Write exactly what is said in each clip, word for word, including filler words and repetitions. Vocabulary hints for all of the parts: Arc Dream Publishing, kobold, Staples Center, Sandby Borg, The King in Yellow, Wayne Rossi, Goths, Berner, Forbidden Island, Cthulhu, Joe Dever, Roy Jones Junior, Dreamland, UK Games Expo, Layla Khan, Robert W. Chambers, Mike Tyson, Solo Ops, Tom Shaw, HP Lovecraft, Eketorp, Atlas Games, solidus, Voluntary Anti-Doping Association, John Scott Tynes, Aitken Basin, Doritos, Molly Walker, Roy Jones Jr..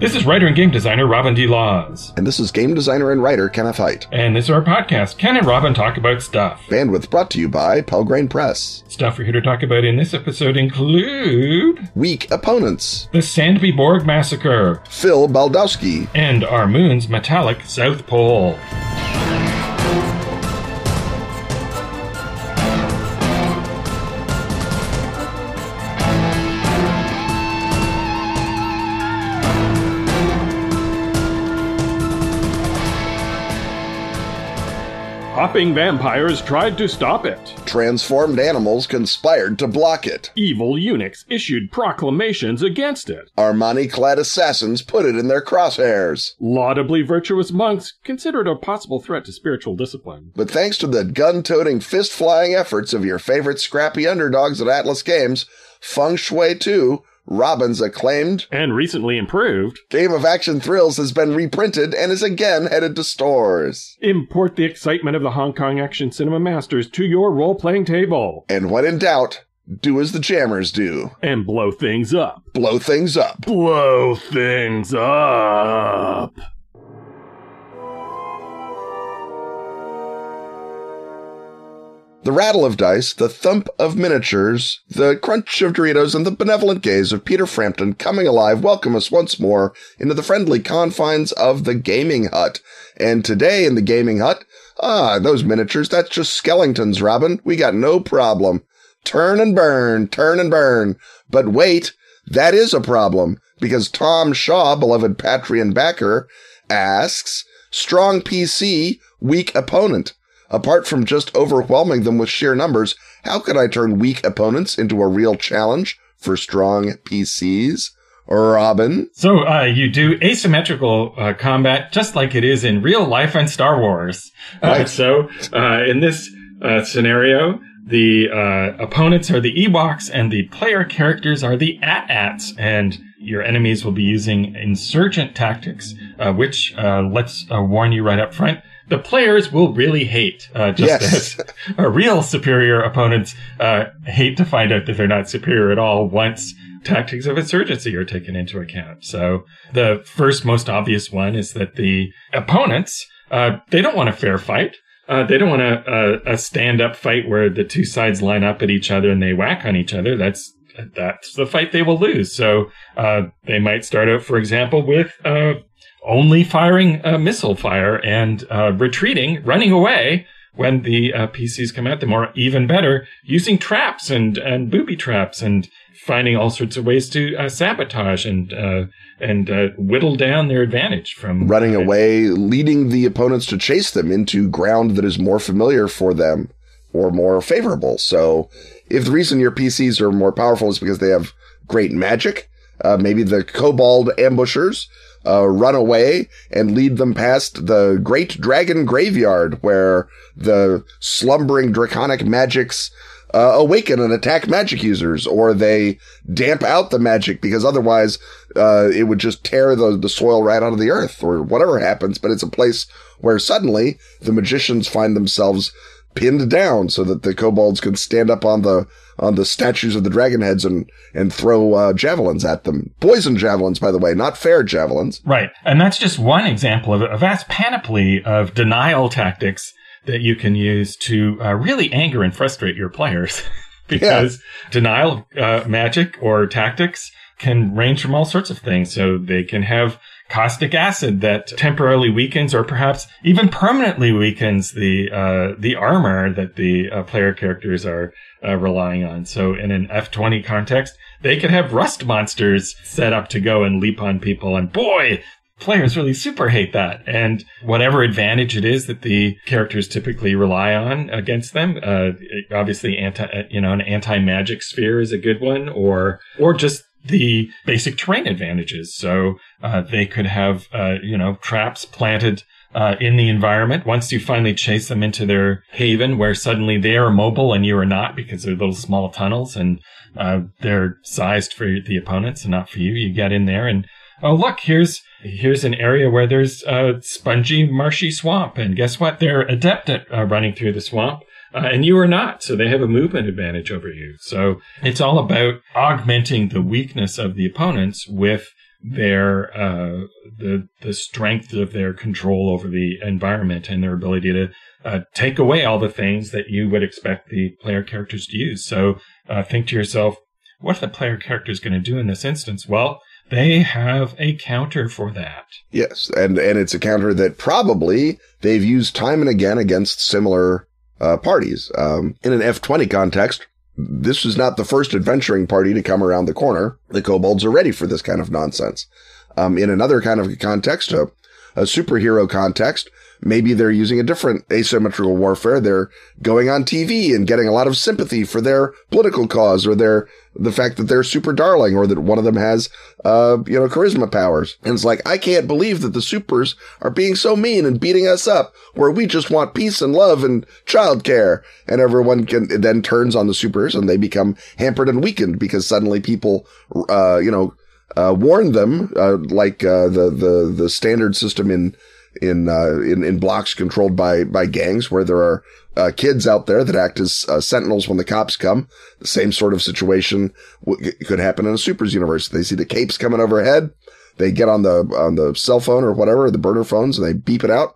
This is writer and game designer Robin D. Laws. And this is game designer and writer Kenneth Hite. And this is our podcast, Ken and Robin Talk About Stuff. Bandwidth brought to you by Pelgrane Press. Stuff we're here to talk about in this episode include... Weak Opponents. The Sandby Borg Massacre. Phil Baldowski. And our moon's metallic South Pole. Hopping vampires tried to stop it. Transformed animals conspired to block it. Evil eunuchs issued proclamations against it. Armani-clad assassins put it in their crosshairs. Laudably virtuous monks considered a possible threat to spiritual discipline. But thanks to the gun-toting, fist-flying efforts of your favorite scrappy underdogs at Atlas Games, Feng Shui two, Robin's acclaimed and recently improved Game of Action Thrills has been reprinted and is again headed to stores. Import the excitement of the Hong Kong action cinema masters to your role-playing table. And when in doubt, do as the jammers do. And blow things up. Blow things up. Blow things up. The rattle of dice, the thump of miniatures, the crunch of Doritos, and the benevolent gaze of Peter Frampton coming alive welcome us once more into the friendly confines of the Gaming Hut. And today in the Gaming Hut, ah, those miniatures, that's just skeletons, Robin. We got no problem. Turn and burn, turn and burn. But wait, that is a problem, because Tom Shaw, beloved Patreon backer, asks, strong P C, weak opponent. Apart from just overwhelming them with sheer numbers, how could I turn weak opponents into a real challenge for strong P Cs? Robin? So uh, you do asymmetrical uh, combat just like it is in real life on Star Wars. Right. Uh, so uh, in this uh, scenario, the uh, opponents are the Ewoks and the player characters are the At-Ats, and your enemies will be using insurgent tactics, uh, which uh, let's uh, warn you right up front. The players will really hate, uh, just yes. as uh, real superior opponents uh, hate to find out that they're not superior at all once tactics of insurgency are taken into account. So the first most obvious one is that the opponents, uh, they don't want a fair fight. Uh, they don't want a, a, a stand-up fight where the two sides line up at each other and they whack on each other. That's that's the fight they will lose. So uh, they might start out, for example, with... Uh, only firing a uh, missile fire and uh, retreating, running away when the uh, P Cs come at them, or even better, using traps and, and booby traps and finding all sorts of ways to uh, sabotage and uh, and uh, whittle down their advantage from... Running uh, away, leading the opponents to chase them into ground that is more familiar for them or more favorable. So if the reason your P Cs are more powerful is because they have great magic, uh, maybe the kobold ambushers... Uh, run away and lead them past the Great Dragon Graveyard, where the slumbering draconic magics uh, awaken and attack magic users, or they damp out the magic because otherwise uh, it would just tear the, the soil right out of the earth or whatever happens. But it's a place where suddenly the magicians find themselves pinned down so that the kobolds can stand up on the on the statues of the dragon heads and, and throw uh, javelins at them. Poison javelins, by the way, not fair javelins. Right. And that's just one example of a vast panoply of denial tactics that you can use to uh, really anger and frustrate your players. Because yeah. denial uh, magic or tactics can range from all sorts of things. So they can have caustic acid that temporarily weakens or perhaps even permanently weakens the uh, the armor that the uh, player characters are uh, relying on. So in an F twenty context, they could have rust monsters set up to go and leap on people. And boy, players really super hate that. And whatever advantage it is that the characters typically rely on against them, uh, obviously, anti you know, an anti-magic sphere is a good one, or or just the basic terrain advantages. So uh, they could have, uh, you know, traps planted uh, in the environment. Once you finally chase them into their haven where suddenly they are mobile and you are not, because they're little small tunnels and uh, they're sized for the opponents and not for you, you get in there and, oh, look, here's here's an area where there's a spongy, marshy swamp. And guess what? They're adept at uh, running through the swamp. Uh, and you are not, so they have a movement advantage over you. So it's all about augmenting the weakness of the opponents with their uh, the the strength of their control over the environment and their ability to uh, take away all the things that you would expect the player characters to use. So uh, think to yourself, what are the player characters going to do in this instance? Well, they have a counter for that. Yes, and, and it's a counter that probably they've used time and again against similar uh, parties. Um, in an F twenty context, this is not the first adventuring party to come around the corner. The kobolds are ready for this kind of nonsense. Um, in another kind of context, a, a superhero context, maybe they're using a different asymmetrical warfare. They're going on T V and getting a lot of sympathy for their political cause, or their, the fact that they're super darling, or that one of them has, uh, you know, charisma powers. And it's like, I can't believe that the supers are being so mean and beating us up, where we just want peace and love and childcare. And everyone can, it then turns on the supers, and they become hampered and weakened because suddenly people, uh, you know, uh, warn them, uh, like, uh, the, the, the standard system in, In, uh, in, in blocks controlled by, by gangs, where there are, uh, kids out there that act as uh, sentinels when the cops come. The same sort of situation w- could happen in a supers universe. They see the capes coming overhead. They get on the, on the cell phone or whatever, the burner phones, and they beep it out.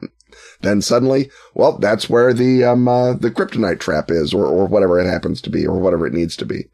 Then suddenly, well, that's where the, um, uh, the kryptonite trap is, or, or whatever it happens to be, or whatever it needs to be.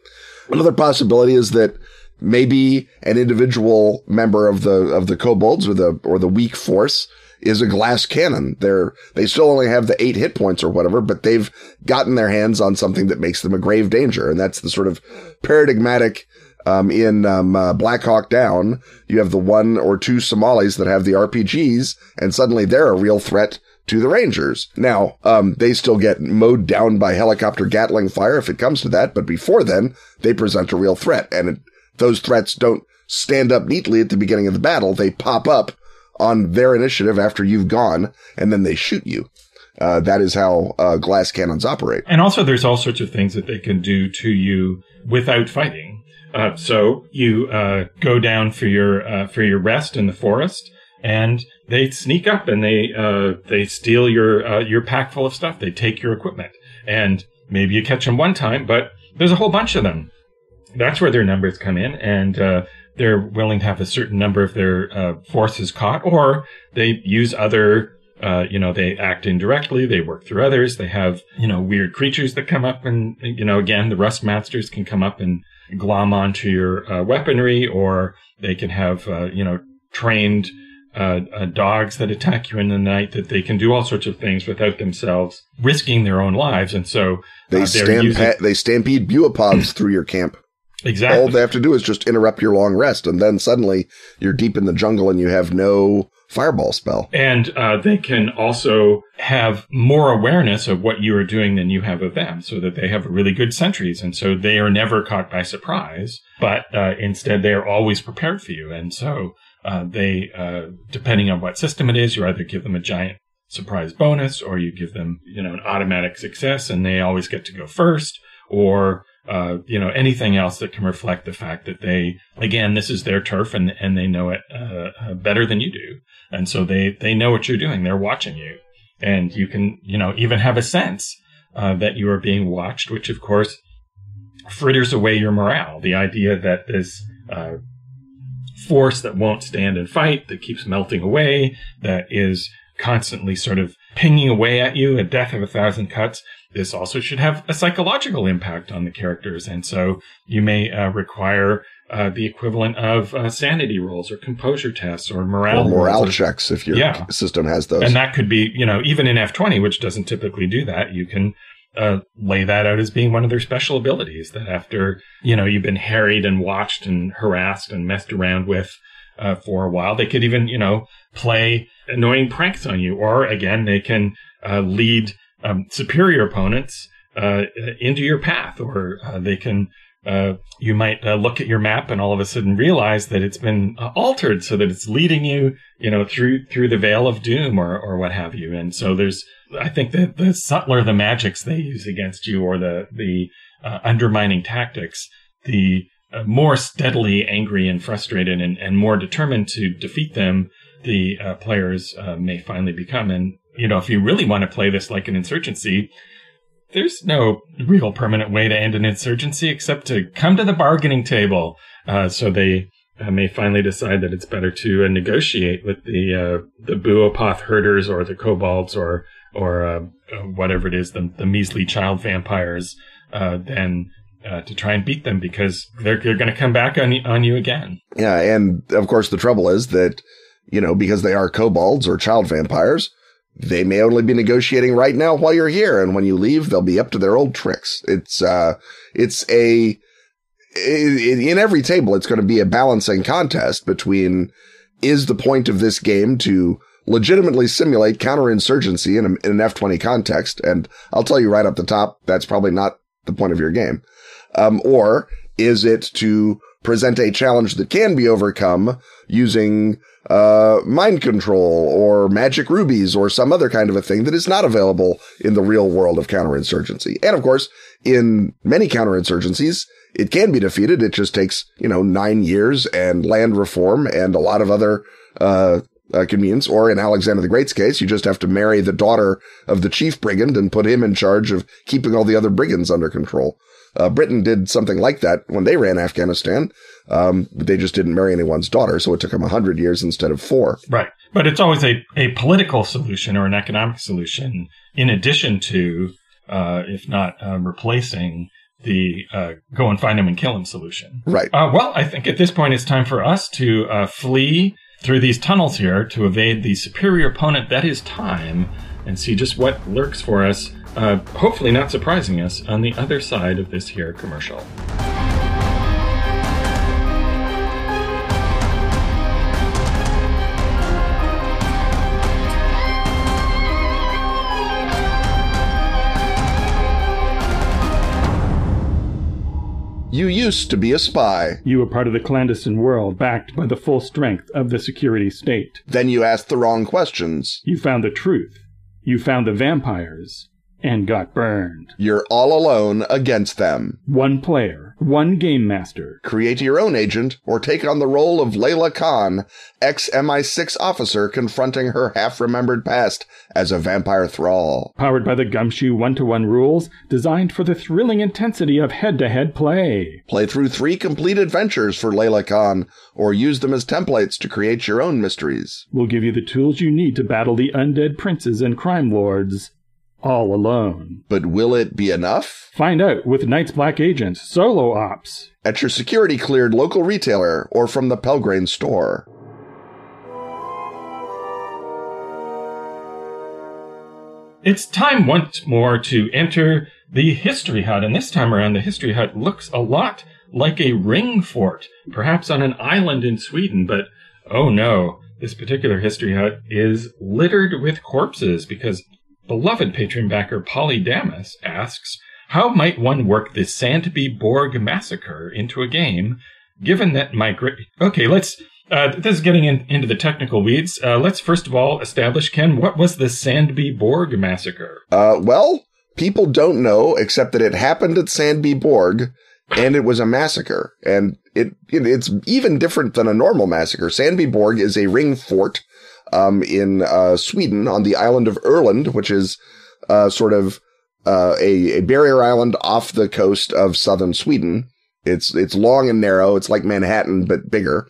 Another possibility is that maybe an individual member of the, of the kobolds, or the, or the weak force, is a glass cannon. They're, they still only have the eight hit points or whatever, but they've gotten their hands on something that makes them a grave danger. And that's the sort of paradigmatic, um, in, um, uh, Black Hawk Down, you have the one or two Somalis that have the R P Gs, and suddenly they're a real threat to the Rangers. Now, um, they still get mowed down by helicopter Gatling fire if it comes to that, but before then, they present a real threat. And it, those threats don't stand up neatly at the beginning of the battle. They pop up on their initiative after you've gone, and then they shoot you. Uh, that is how uh, glass cannons operate. And also there's all sorts of things that they can do to you without fighting. Uh, so you uh, go down for your uh, for your rest in the forest, and they sneak up and they uh, they steal your uh, your pack full of stuff. They take your equipment. And maybe you catch them one time, but there's a whole bunch of them. That's where their numbers come in, and uh, they're willing to have a certain number of their uh, forces caught, or they use other, uh, you know, they act indirectly, they work through others, they have, you know, weird creatures that come up and, you know, again, the Rust Masters can come up and glom onto your uh, weaponry, or they can have, uh, you know, trained uh, uh, dogs that attack you in the night, that they can do all sorts of things without themselves risking their own lives. And so they, uh, stamp- using- they stampede buopods through your camp. Exactly. All they have to do is just interrupt your long rest, and then suddenly you're deep in the jungle and you have no fireball spell. And uh, they can also have more awareness of what you are doing than you have of them, so that they have really good sentries, and so they are never caught by surprise, but uh, instead they are always prepared for you. And so uh, they, uh, depending on what system it is, you either give them a giant surprise bonus, or you give them, you know, an automatic success, and they always get to go first, or... Uh, you know, anything else that can reflect the fact that they, again, this is their turf, and and they know it uh, better than you do. And so they, they know what you're doing. They're watching you. And you can, you know, even have a sense uh, that you are being watched, which, of course, fritters away your morale. The idea that this uh, force that won't stand and fight, that keeps melting away, that is constantly sort of pinging away at you, a death of a thousand cuts, this also should have a psychological impact on the characters. And so you may uh, require uh, the equivalent of uh, sanity rolls or composure tests or morale or morale rolls. Checks if your yeah. system has those. And that could be, you know, even in F twenty, which doesn't typically do that, you can uh, lay that out as being one of their special abilities, that after, you know, you've been harried and watched and harassed and messed around with uh, for a while, they could even, you know, play annoying pranks on you. Or again, they can uh, lead... Um, superior opponents uh, into your path, or uh, they can, uh, you might uh, look at your map and all of a sudden realize that it's been uh, altered so that it's leading you, you know, through through the veil of doom, or, or what have you. And so there's, I think that the subtler the magics they use against you, or the, the uh, undermining tactics, the uh, more steadily angry and frustrated and, and more determined to defeat them the uh, players uh, may finally become. And you know, if you really want to play this like an insurgency, there's no real permanent way to end an insurgency except to come to the bargaining table. Uh, so they uh, may finally decide that it's better to uh, negotiate with the uh, the Buopoth herders or the kobolds or or uh, whatever it is, the, the measly child vampires, uh, than uh, to try and beat them, because they're they're going to come back on on you again. Yeah, and of course the trouble is that, you know, because they are kobolds or child vampires, they may only be negotiating right now while you're here, and when you leave, they'll be up to their old tricks. It's uh, it's a it, in every table, it's going to be a balancing contest between, is the point of this game to legitimately simulate counterinsurgency in, a, in an F twenty context? And I'll tell you right up the top, that's probably not the point of your game. Um, or is it to present a challenge that can be overcome using uh mind control or magic rubies or some other kind of a thing that is not available in the real world of counterinsurgency? And of course, in many counterinsurgencies, it can be defeated. It just takes, you know, nine years and land reform and a lot of other uh, uh convenience. Or in Alexander the Great's case, you just have to marry the daughter of the chief brigand and put him in charge of keeping all the other brigands under control. Uh, Britain did something like that when they ran Afghanistan. Um, they just didn't marry anyone's daughter, so it took them one hundred years instead of four. Right. But it's always a, a political solution or an economic solution in addition to, uh, if not um, replacing, the uh, go and find him and kill him solution. Right. Uh, well, I think at this point it's time for us to uh, flee through these tunnels here to evade the superior opponent that is time and see just what lurks for us. Uh, hopefully not surprising us on the other side of this here commercial. You used to be a spy. You were part of the clandestine world, backed by the full strength of the security state. Then you asked the wrong questions. You found the truth. You found the vampires. And got burned. You're all alone against them. One player, one game master. Create your own agent, or take on the role of Layla Khan, ex-M I six officer confronting her half-remembered past as a vampire thrall. Powered by the gumshoe one-to-one rules, designed for the thrilling intensity of head-to-head play. Play through three complete adventures for Layla Khan, or use them as templates to create your own mysteries. We'll give you the tools you need to battle the undead princes and crime lords. All alone. But will it be enough? Find out with Knight's Black Agents, Solo Ops. At your security-cleared local retailer or from the Pelgrane store. It's time once more to enter the History Hut, and this time around the History Hut looks a lot like a ring fort, perhaps on an island in Sweden, but oh no, this particular History Hut is littered with corpses because beloved patron backer Polydamas asks, how might one work the Sandby Borg massacre into a game, given that my great... Okay, let's... Uh, this is getting in, into the technical weeds. Uh, let's first of all establish, Ken, what was the Sandby Borg massacre? Uh, well, people don't know, except that it happened at Sandby Borg, and it was a massacre. And it, it it's even different than a normal massacre. Sandby Borg is a ring fort Um, in uh, Sweden on the island of Öland, which is uh, sort of uh, a, a barrier island off the coast of southern Sweden. It's it's long and narrow. It's like Manhattan, but bigger.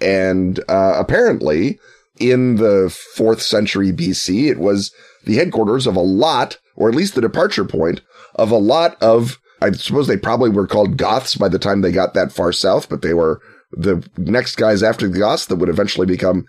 And uh, apparently, in the fourth century B C, it was the headquarters of a lot, or at least the departure point, of a lot of, I suppose they probably were called Goths by the time they got that far south, but they were the next guys after the Goths that would eventually become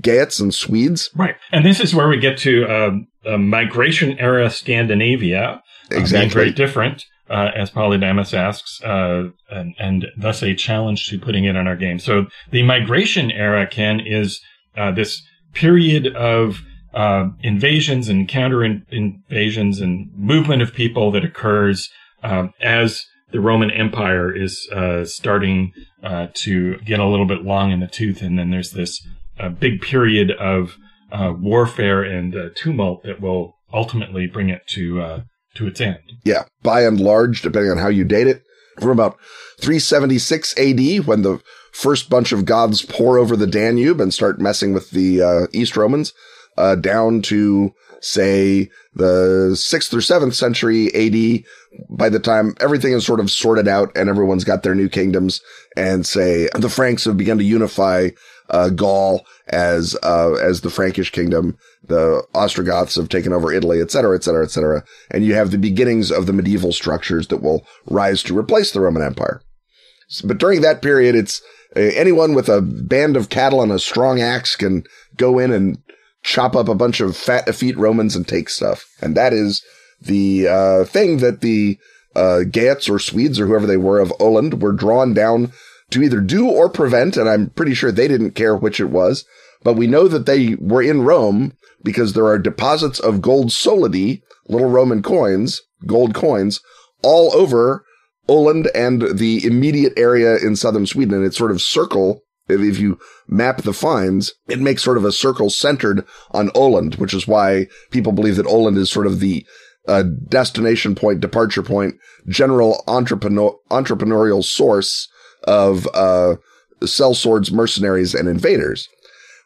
Gats and Swedes. Right. And this is where we get to um, uh, migration era Scandinavia. Exactly. Uh, very different, uh, as Polydamas asks, uh, and, and thus a challenge to putting it on our game. So the migration era, Ken, is uh, this period of uh, invasions and counter-invasions and movement of people that occurs um, as the Roman Empire is uh, starting uh, to get a little bit long in the tooth. And then there's this a big period of uh, warfare and uh, tumult that will ultimately bring it to uh, to its end. Yeah, by and large, depending on how you date it, from about three seventy-six A D, when the first bunch of Goths pour over the Danube and start messing with the uh, East Romans, uh, down to, say, the sixth or seventh century A D, by the time everything is sort of sorted out and everyone's got their new kingdoms, and say the Franks have begun to unify uh, Gaul as uh, as the Frankish kingdom, the Ostrogoths have taken over Italy, et cetera, et cetera, et cetera. And you have the beginnings of the medieval structures that will rise to replace the Roman Empire. But during that period, it's uh, anyone with a band of cattle and a strong axe can go in and chop up a bunch of fat, effete Romans and take stuff. And that is the uh, thing that the uh, Gats or Swedes or whoever they were of Öland were drawn down to either do or prevent. And I'm pretty sure they didn't care which it was. But we know that they were in Rome because there are deposits of gold solidi, little Roman coins, gold coins, all over Öland and the immediate area in southern Sweden. And it's sort of circle. If you map the finds, it makes sort of a circle centered on Öland, which is why people believe that Öland is sort of the uh, destination point, departure point, general entrepreneur, entrepreneurial source of uh, cell swords, mercenaries, and invaders,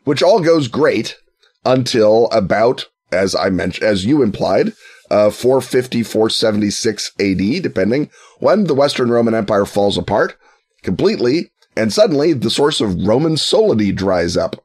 which all goes great until about, as I mentioned, as you implied, uh, four fifty, four seventy-six A D, depending, when the Western Roman Empire falls apart completely. And suddenly the source of Roman solidi dries up,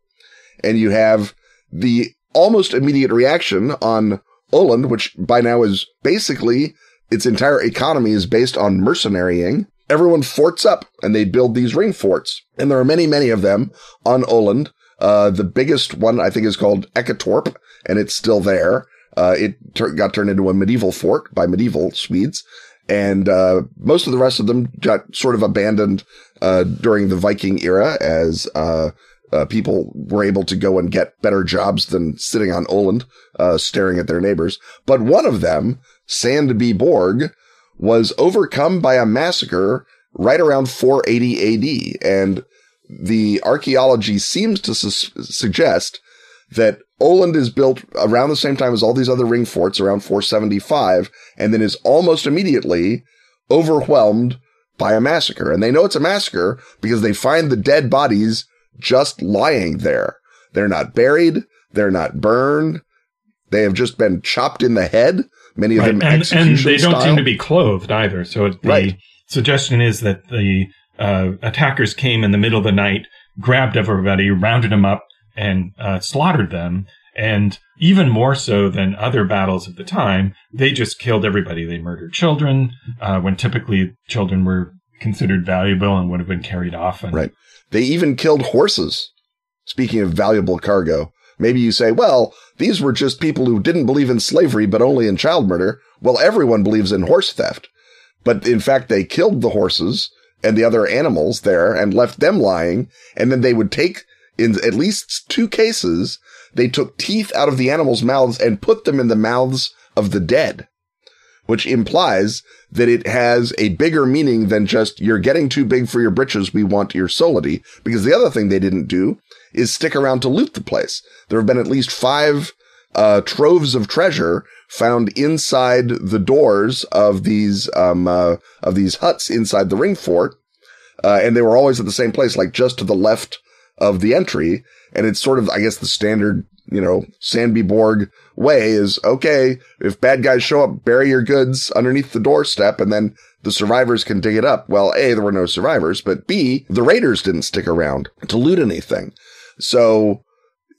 and you have the almost immediate reaction on Öland, which by now is basically its entire economy is based on mercenarying. Everyone forts up and they build these ring forts. And there are many, many of them on Öland. Uh, the biggest one I think is called Eketorp, and it's still there. Uh, it ter- got turned into a medieval fort by medieval Swedes. And uh, most of the rest of them got sort of abandoned uh, during the Viking era as uh, uh, people were able to go and get better jobs than sitting on Öland, uh, staring at their neighbors. But one of them, Sandby Borg, was overcome by a massacre right around four eighty A D. And the archaeology seems to su- suggest that Öland is built around the same time as all these other ring forts, around four seventy-five, and then is almost immediately overwhelmed by a massacre. And they know it's a massacre because they find the dead bodies just lying there. They're not buried. They're not burned. They have just been chopped in the head. Many of right. them and, execution style. And they don't style. seem to be clothed either. So the right. suggestion is that the uh, attackers came in the middle of the night, grabbed everybody, rounded them up, and uh, slaughtered them. And even more so than other battles at the time, they just killed everybody. They murdered children, uh, when typically children were considered valuable and would have been carried off. And right. They even killed horses. Speaking of valuable cargo, maybe you say, well, these were just people who didn't believe in slavery, but only in child murder. Well, everyone believes in horse theft. But in fact, they killed the horses and the other animals there and left them lying. And then they would take, in at least two cases, they took teeth out of the animals' mouths and put them in the mouths of the dead, which implies that it has a bigger meaning than just you're getting too big for your britches, we want your solidity. Because the other thing they didn't do is stick around to loot the place. There have been at least five uh, troves of treasure found inside the doors of these um, uh, of these huts inside the ring fort, uh, and they were always at the same place, like just to the left of the entry. And it's sort of, I guess, the standard, you know, Sandby Borg way is, okay, if bad guys show up, bury your goods underneath the doorstep and then the survivors can dig it up. Well, A, there were no survivors, but B, the raiders didn't stick around to loot anything. So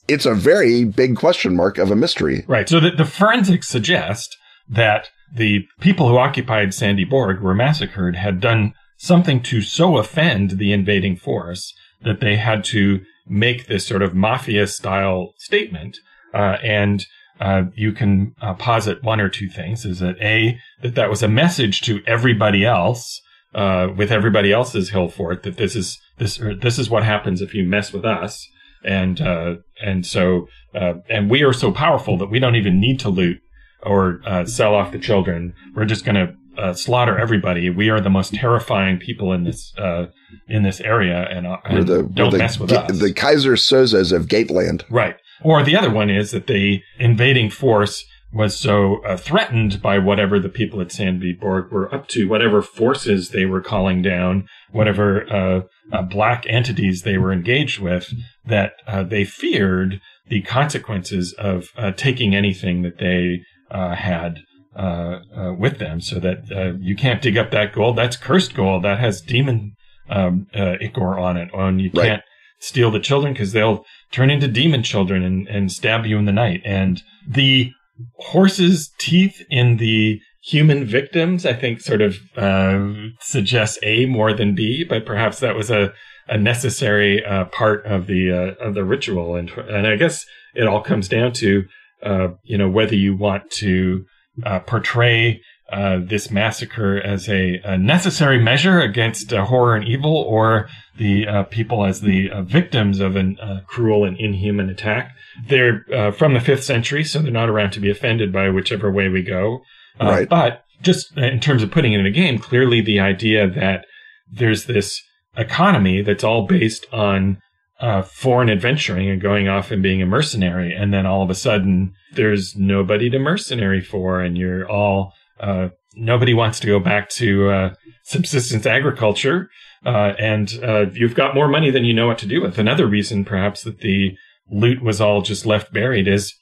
it's a very big question mark of a mystery. Right. So the, the forensics suggest that the people who occupied Sandby Borg were massacred had done something to so offend the invading force that they had to make this sort of mafia-style statement. Uh, and uh, you can uh, posit one or two things. Is that, A, that that was a message to everybody else, uh, with everybody else's hill fort, that this is this or this is what happens if you mess with us. And uh, and so uh, and we are so powerful that we don't even need to loot or uh, sell off the children. We're just going to Uh, slaughter everybody. We are the most terrifying people in this uh, in this area, and, uh, and the, don't the, mess with the, us. The Kaiser Sozas of Gateland. Right. Or the other one is that the invading force was so uh, threatened by whatever the people at Sandby Borg were up to, whatever forces they were calling down, whatever uh, uh, black entities they were engaged with, that uh, they feared the consequences of uh, taking anything that they uh, had uh, uh, with them, so that uh, you can't dig up that gold. That's cursed gold. That has demon um, uh, ichor on it. And you right. can't steal the children because they'll turn into demon children and, and stab you in the night. And the horse's teeth in the human victims, I think, sort of uh, suggests A more than B, but perhaps that was a, a necessary uh, part of the uh, of the ritual, and and I guess it all comes down to uh, you know whether you want to uh, portray uh, this massacre as a, a necessary measure against uh, horror and evil, or the uh, people as the uh, victims of a uh, cruel and inhuman attack. They're uh, from the fifth century, so they're not around to be offended by whichever way we go. Uh, right. But just in terms of putting it in a game, clearly the idea that there's this economy that's all based on uh, foreign adventuring and going off and being a mercenary. And then all of a sudden, there's nobody to mercenary for. And you're all, uh, nobody wants to go back to uh, subsistence agriculture. Uh, and uh, you've got more money than you know what to do with. Another reason, perhaps, that the loot was all just left buried is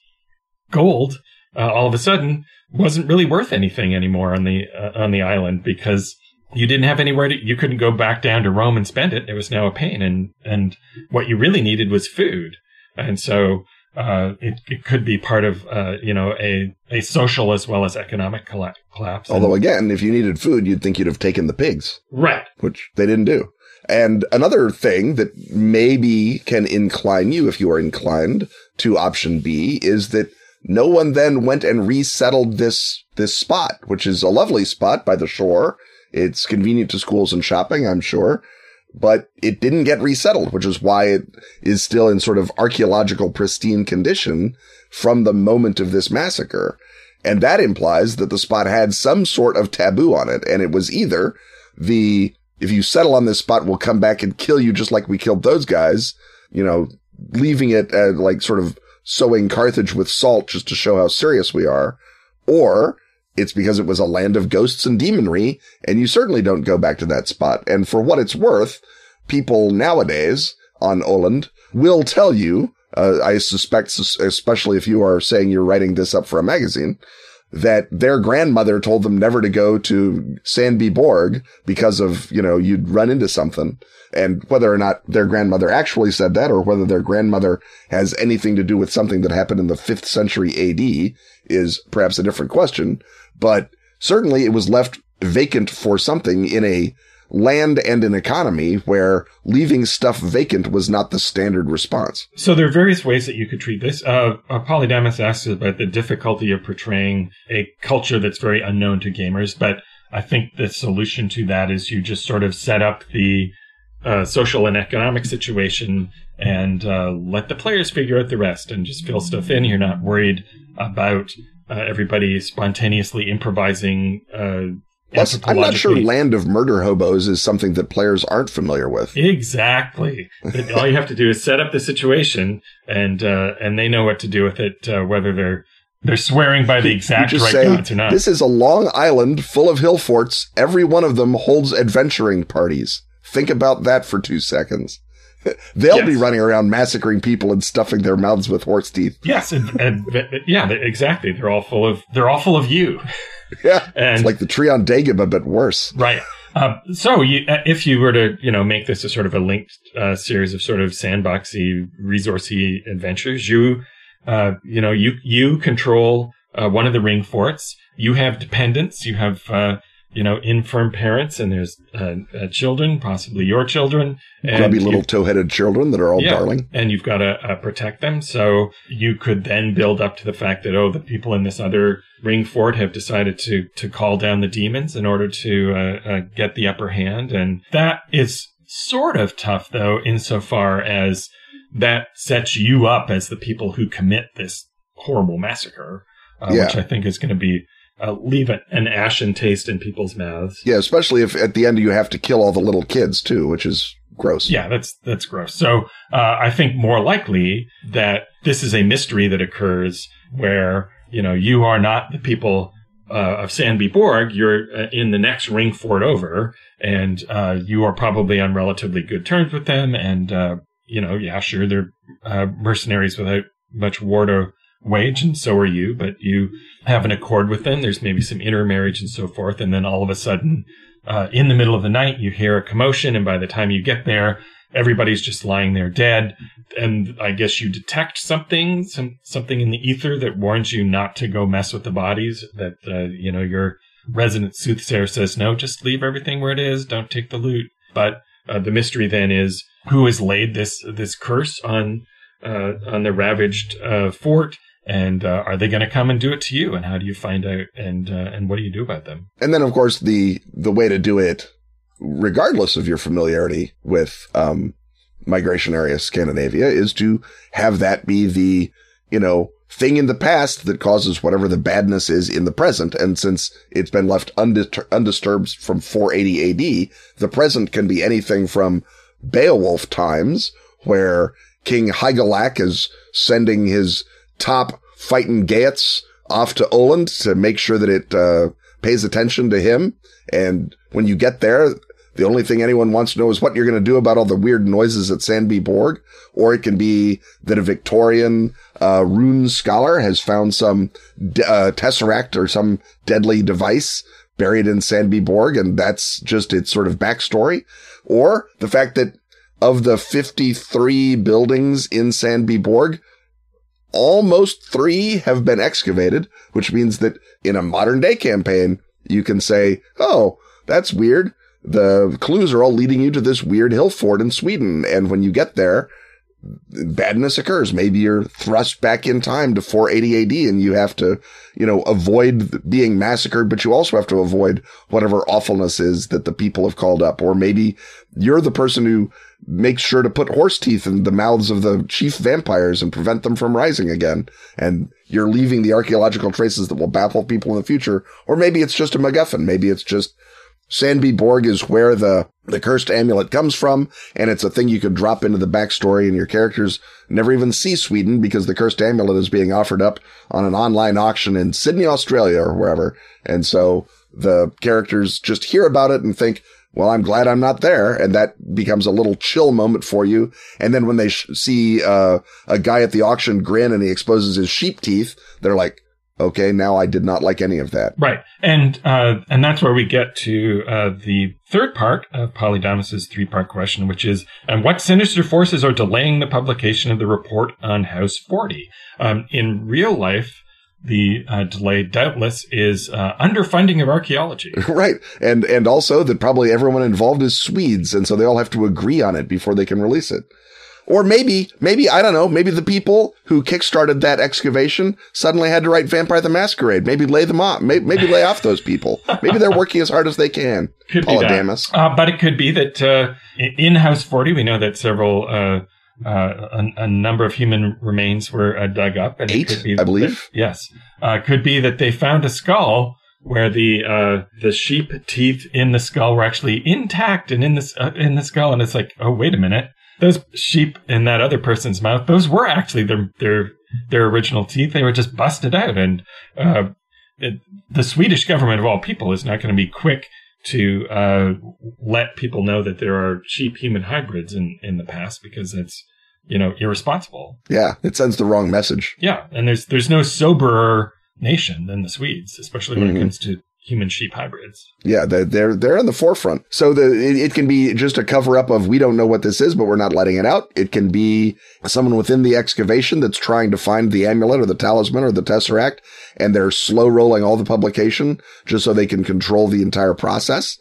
gold. Uh, all of a sudden, wasn't really worth anything anymore on the uh, on the island, because you didn't have anywhere to. You couldn't go back down to Rome and spend it. It was now a pain, and and what you really needed was food. And so uh, it it could be part of uh, you know a a social as well as economic colla- collapse. Although again, if you needed food, you'd think you'd have taken the pigs, right? Which they didn't do. And another thing that maybe can incline you, if you are inclined to option B, is that no one then went and resettled this this spot, which is a lovely spot by the shore. It's convenient to schools and shopping, I'm sure, but it didn't get resettled, which is why it is still in sort of archaeological pristine condition from the moment of this massacre. And that implies that the spot had some sort of taboo on it, and it was either the, if you settle on this spot, we'll come back and kill you just like we killed those guys, you know, leaving it uh, like sort of sowing Carthage with salt just to show how serious we are, or it's because it was a land of ghosts and demonry, and you certainly don't go back to that spot. And for what it's worth, people nowadays on Öland will tell you, uh, I suspect, especially if you are saying you're writing this up for a magazine, that their grandmother told them never to go to Sandby Borg because of, you know, you'd run into something. And whether or not their grandmother actually said that, or whether their grandmother has anything to do with something that happened in the fifth century A D is perhaps a different question. But certainly it was left vacant for something in a land and an economy where leaving stuff vacant was not the standard response. So there are various ways that you could treat this. Uh, Polydamas asks about the difficulty of portraying a culture that's very unknown to gamers, but I think the solution to that is you just sort of set up the uh, social and economic situation and uh, let the players figure out the rest and just fill stuff in. You're not worried about uh, everybody spontaneously improvising uh Plus, I'm not sure land of murder hobos is something that players aren't familiar with. Exactly. All you have to do is set up the situation, and uh, and they know what to do with it, uh, whether they're they're swearing by the exact right gods or not. This is a long island full of hill forts. Every one of them holds adventuring parties. Think about that for two seconds. They'll yes. be running around massacring people and stuffing their mouths with horse teeth. Yes, and, and yeah, exactly. They're all full of they're all full of you. Yeah, and, it's like the tree on Dagobah, but worse. Right. Uh, so you, if you were to, you know, make this a sort of a linked uh, series of sort of sandboxy, resourcey adventures, you, uh, you know, you you control uh, one of the ring forts. You have dependents. You have, uh, you know, infirm parents, and there's uh, uh, children, possibly your children, and grubby little toe-headed children that are all yeah, darling. And you've got to uh, protect them. So you could then build up to the fact that oh, the people in this other ring fort have decided to to call down the demons in order to uh, uh, get the upper hand. And that is sort of tough, though, insofar as that sets you up as the people who commit this horrible massacre, uh, yeah. which I think is going to be uh, leave an, an ashen taste in people's mouths. Yeah, especially if at the end you have to kill all the little kids, too, which is gross. Yeah, that's that's gross. So uh, I think more likely that this is a mystery that occurs where you know, you are not the people uh, of Sandby Borg. You're uh, in the next ring fort over, and uh, you are probably on relatively good terms with them. And, uh, you know, yeah, sure, they're uh, mercenaries without much war to wage, and so are you, but you have an accord with them. There's maybe some intermarriage and so forth, and then all of a sudden, uh, in the middle of the night, you hear a commotion, and by the time you get there, everybody's just lying there dead, and I guess you detect something, some, something in the ether that warns you not to go mess with the bodies, that, uh, you know, your resident soothsayer says, no, just leave everything where it is, don't take the loot. But uh, the mystery then is, who has laid this this curse on uh, on the ravaged uh, fort? And uh, are they going to come and do it to you? And how do you find out? And uh, and what do you do about them? And then, of course, the the way to do it, regardless of your familiarity with um, migration area Scandinavia, is to have that be the, you know, thing in the past that causes whatever the badness is in the present. And since it's been left undistur- undisturbed from four eighty A D, the present can be anything from Beowulf times, where King Hygelac is sending his top fighting Gats off to Öland to make sure that it uh, pays attention to him. And when you get there, the only thing anyone wants to know is what you're going to do about all the weird noises at Sandby Borg. Or it can be that a Victorian uh, rune scholar has found some de- uh, tesseract or some deadly device buried in Sandby Borg, and that's just its sort of backstory. Or the fact that of the fifty-three buildings in Sandby Borg, almost three have been excavated, which means that in a modern day campaign, you can say, oh, that's weird. The clues are all leading you to this weird hill fort in Sweden. And when you get there, badness occurs. Maybe you're thrust back in time to four eighty A D and you have to, you know, avoid being massacred, but you also have to avoid whatever awfulness is that the people have called up. Or maybe you're the person who makes sure to put horse teeth in the mouths of the chief vampires and prevent them from rising again. And you're leaving the archaeological traces that will baffle people in the future. Or maybe it's just a MacGuffin. Maybe it's just Sandby Borg is where the, the cursed amulet comes from, and it's a thing you could drop into the backstory, and your characters never even see Sweden because the cursed amulet is being offered up on an online auction in Sydney, Australia, or wherever. And so the characters just hear about it and think, well, I'm glad I'm not there. And that becomes a little chill moment for you. And then when they sh- see uh, a guy at the auction grin and he exposes his sheep teeth, they're like, okay, now I did not like any of that. Right. And uh, and that's where we get to uh, the third part of Polydamas' three-part question, which is, and what sinister forces are delaying the publication of the report on House forty? Um, in real life, the uh, delay, doubtless, is uh, underfunding of archaeology. Right. And, and also that probably everyone involved is Swedes, and so they all have to agree on it before they can release it. Or maybe, maybe, I don't know, maybe the people who kickstarted that excavation suddenly had to write Vampire the Masquerade. Maybe lay them off. Maybe, maybe lay off those people. Maybe they're working as hard as they can. Could be that. Uh, but it could be that uh, in House forty, we know that several, uh, uh, a, a number of human remains were uh, dug up. And Eight, it could be I believe. That, yes. Uh, could be that they found a skull where the uh, the sheep teeth in the skull were actually intact and in the, uh, in the skull. And it's like, oh, wait a minute. Those sheep in that other person's mouth, those were actually their their their original teeth. They were just busted out. And uh, it, the Swedish government of all people is not going to be quick to uh, let people know that there are sheep-human hybrids in, in the past, because it's, you know, irresponsible. Yeah, it sends the wrong message. Yeah, and there's there's no soberer nation than the Swedes, especially when mm-hmm. it comes to human sheep hybrids. Yeah, they're they're, they're in the forefront. So the it, it can be just a cover up of, we don't know what this is, but we're not letting it out. It can be someone within the excavation that's trying to find the amulet or the talisman or the tesseract, and they're slow rolling all the publication just so they can control the entire process.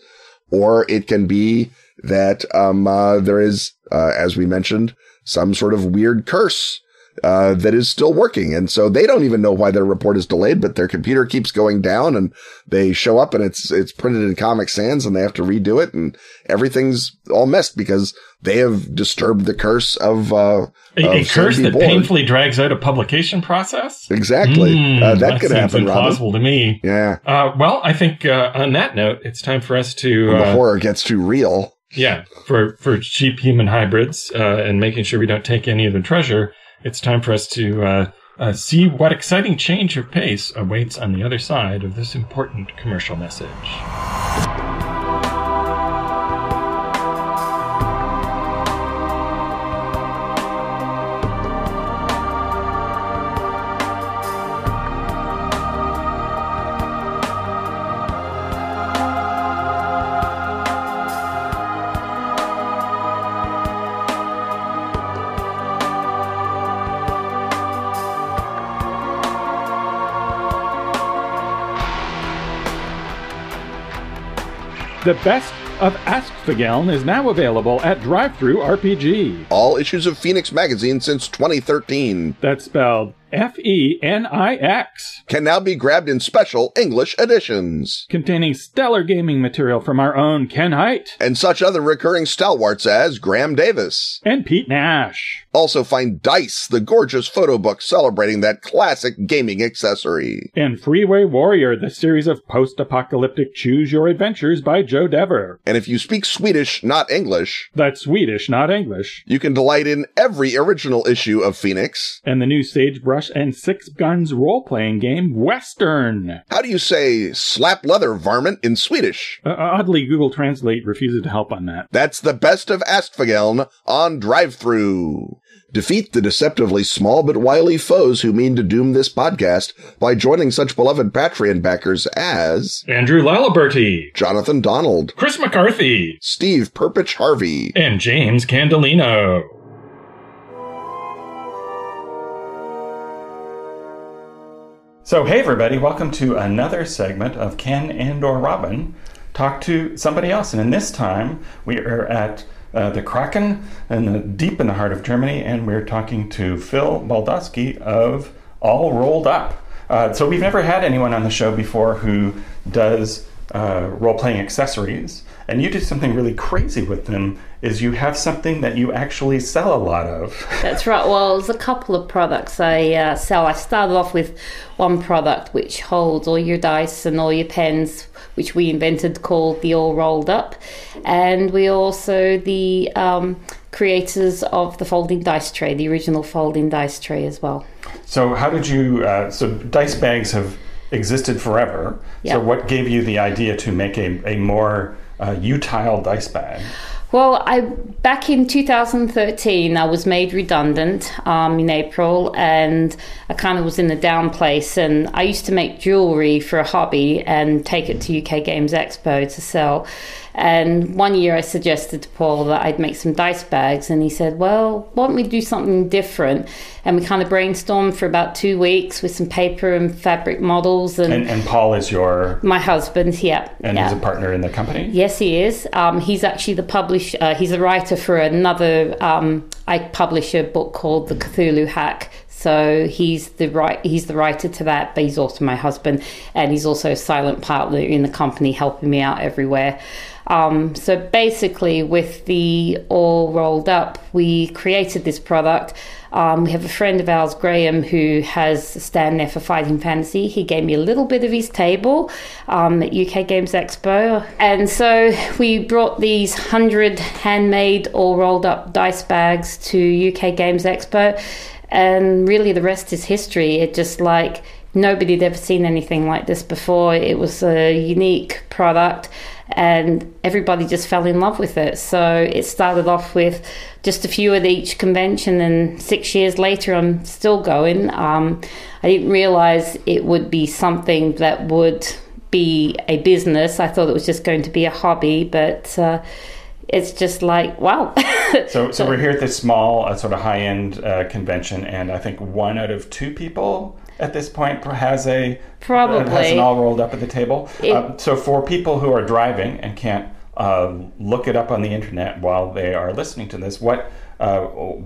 Or it can be that um uh, there is, uh, as we mentioned, some sort of weird curse Uh, that is still working. And so they don't even know why their report is delayed, but their computer keeps going down and they show up and it's, it's printed in Comic Sans and they have to redo it and everything's all messed because they have disturbed the curse of, uh, a, of a curse that Borg. Painfully drags out a publication process. Exactly. Mm, uh, that, that could happen. Implausible, Robin. To me. Yeah. Uh, well, I think, uh, on that note, it's time for us to, when the uh, horror gets too real. Yeah. For, for cheap human hybrids, uh, and making sure we don't take any of the treasure. It's time for us to uh, uh, see what exciting change of pace awaits on the other side of this important commercial message. The Best of Askfageln is now available at DriveThruRPG. All issues of Phoenix Magazine since twenty thirteen. That's spelled F E N I X. Can now be grabbed in special English editions. Containing stellar gaming material from our own Ken Hite. And such other recurring stalwarts as Graham Davis. And Pete Nash. Also find Dice, the gorgeous photo book celebrating that classic gaming accessory. And Freeway Warrior, the series of post-apocalyptic choose-your-adventures by Joe Dever. And if you speak Swedish, not English. That's Swedish, not English. You can delight in every original issue of Phoenix. And the new Sagebrush and Six Guns role-playing game, Western. How do you say slap leather varmint in Swedish? Uh, oddly, Google Translate refuses to help on that. That's The Best of Askfageln on DriveThru. Defeat the deceptively small but wily foes who mean to doom this podcast by joining such beloved Patreon backers as Andrew Laliberty, Jonathan Donald, Chris McCarthy, Steve Perpich Harvey, and James Candelino. So, hey everybody, welcome to another segment of Ken and or Robin Talk to Somebody Else. And in this time, we are at uh, the Kraken, in the, deep in the heart of Germany, and we're talking to Phil Baldowski of All Rolled Up. Uh, so we've never had anyone on the show before who does uh, role-playing accessories, and you do something really crazy with them, is you have something that you actually sell a lot of. That's right. Well, there's a couple of products I uh, sell. I started off with one product which holds all your dice and all your pens, which we invented, called the All Rolled Up. And we're also the um, creators of the folding dice tray, the original folding dice tray as well. So how did you... Uh, so dice bags have existed forever. Yep. So what gave you the idea to make a, a more uh, utile dice bag? Well, I back in two thousand thirteen, I was made redundant um, in April, and I kind of was in a down place. And I used to make jewelry for a hobby and take it to U K Games Expo to sell. And one year I suggested to Paul that I'd make some dice bags, and he said, well, why don't we do something different? And we kind of brainstormed for about two weeks with some paper and fabric models. And, and, and Paul is your... My husband, yeah. And yeah. He's a partner in the company? Yes, he is. Um, he's actually the publisher. Uh, he's a writer for another... Um, I publish a book called The Cthulhu Hack. So he's the right he's the writer to that, but he's also my husband, and he's also a silent partner in the company, helping me out everywhere. Um, so basically, with the All Rolled Up, we created this product. Um, we have a friend of ours, Graham, who has a stand there for Fighting Fantasy. He gave me a little bit of his table um, at U K Games Expo. And so we brought these one hundred handmade All Rolled Up dice bags to U K Games Expo. And really, the rest is history. It just like nobody had ever seen anything like this before. It was a unique product, and everybody just fell in love with it. So it started off with just a few at each convention, and six years later, I'm still going. Um, I didn't realize it would be something that would be a business. I thought it was just going to be a hobby, but. Uh, It's just like, wow. so so we're here at this small, uh, sort of high-end uh, convention, and I think one out of two people at this point has a probably uh, has an all rolled up at the table. It, uh, so for people who are driving and can't uh, look it up on the internet while they are listening to this, what uh,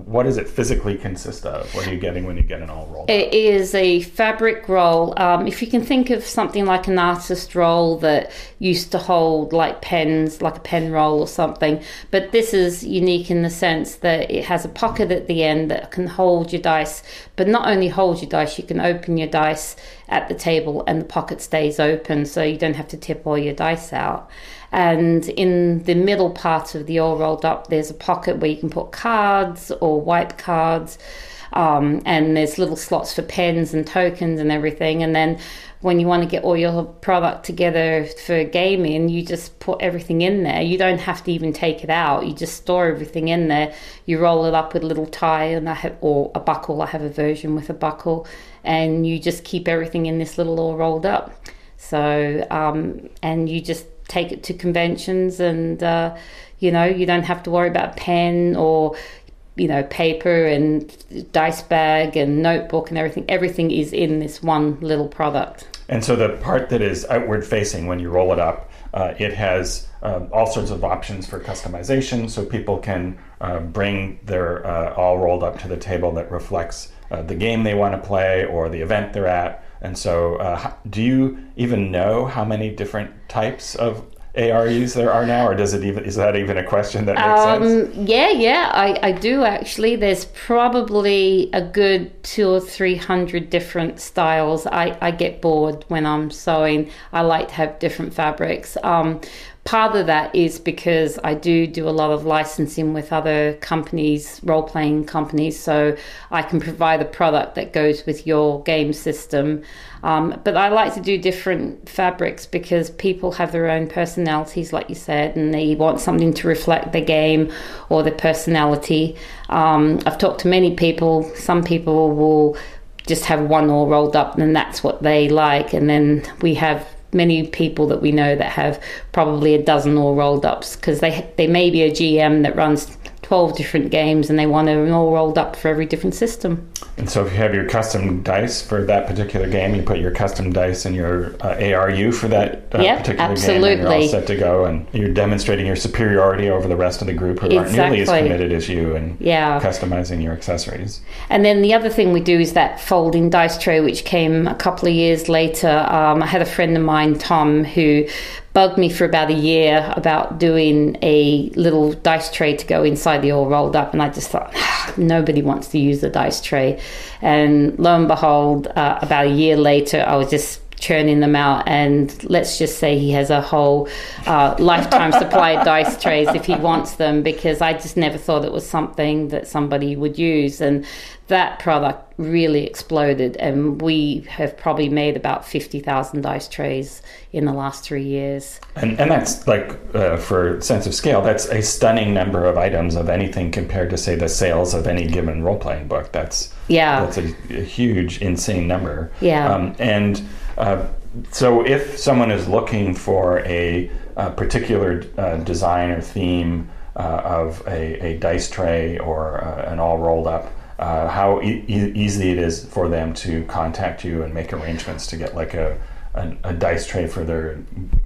what does it physically consist of? What are you getting when you get an all rolled up? It is a fabric roll. Um, if you can think of something like an artist roll that used to hold like pens, like a pen roll or something. But this is unique in the sense that it has a pocket at the end that can hold your dice, but not only hold your dice, you can open your dice at the table and the pocket stays open, so you don't have to tip all your dice out. And in the middle part of the All Rolled Up, there's a pocket where you can put cards or wipe cards. Um, and there's little slots for pens and tokens and everything. And then when you want to get all your product together for gaming, you just put everything in there. You don't have to even take it out. You just store everything in there. You roll it up with a little tie and I have, or a buckle. I have a version with a buckle. And you just keep everything in this little all rolled up. So, um, and you just take it to conventions and, uh, you know, you don't have to worry about a pen or... you know, paper and dice bag and notebook and everything. Everything is in this one little product. And so the part that is outward facing, when you roll it up, uh, it has uh, all sorts of options for customization, so people can uh, bring their uh, all rolled up to the table that reflects uh, the game they want to play or the event they're at. And so uh, do you even know how many different types of A R Us there are now, or does it even, is that even a question that makes um, sense? Yeah, yeah, I, I do actually. There's probably a good two or three hundred different styles. I, I get bored when I'm sewing. I like to have different fabrics. Um, part of that is because I do do a lot of licensing with other companies, role-playing companies, so I can provide a product that goes with your game system. Um, but I like to do different fabrics because people have their own personalities, like you said, and they want something to reflect their game or their personality. Um, I've talked to many people. Some people will just have one all rolled up, and that's what they like. And then we have many people that we know that have probably a dozen all rolled ups, because they they may be a G M that runs twelve different games and they want them all rolled up for every different system. And so if you have your custom dice for that particular game, you put your custom dice in your uh, A R U for that uh, yep, particular absolutely. game, and you're all set to go, and you're demonstrating your superiority over the rest of the group who exactly. aren't nearly as committed as you, and yeah. customizing your accessories. And then the other thing we do is that folding dice tray, which came a couple of years later. Um, I had a friend of mine, Tom, who bugged me for about a year about doing a little dice tray to go inside the all rolled up, and I just thought, ah, nobody wants to use the dice tray. And lo and behold, uh, about a year later, I was just churning them out, and let's just say he has a whole uh, lifetime supply of dice trays if he wants them, because I just never thought it was something that somebody would use. And that product really exploded, and we have probably made about fifty thousand dice trays in the last three years. And and that's like, uh, for sense of scale, that's a stunning number of items of anything compared to, say, the sales of any given role-playing book. That's yeah, that's a, a huge, insane number. Yeah, um, and uh, so if someone is looking for a, a particular uh, design or theme uh, of a, a dice tray or uh, an all rolled up, Uh, how e- easy it is for them to contact you and make arrangements to get like a a, a dice tray for their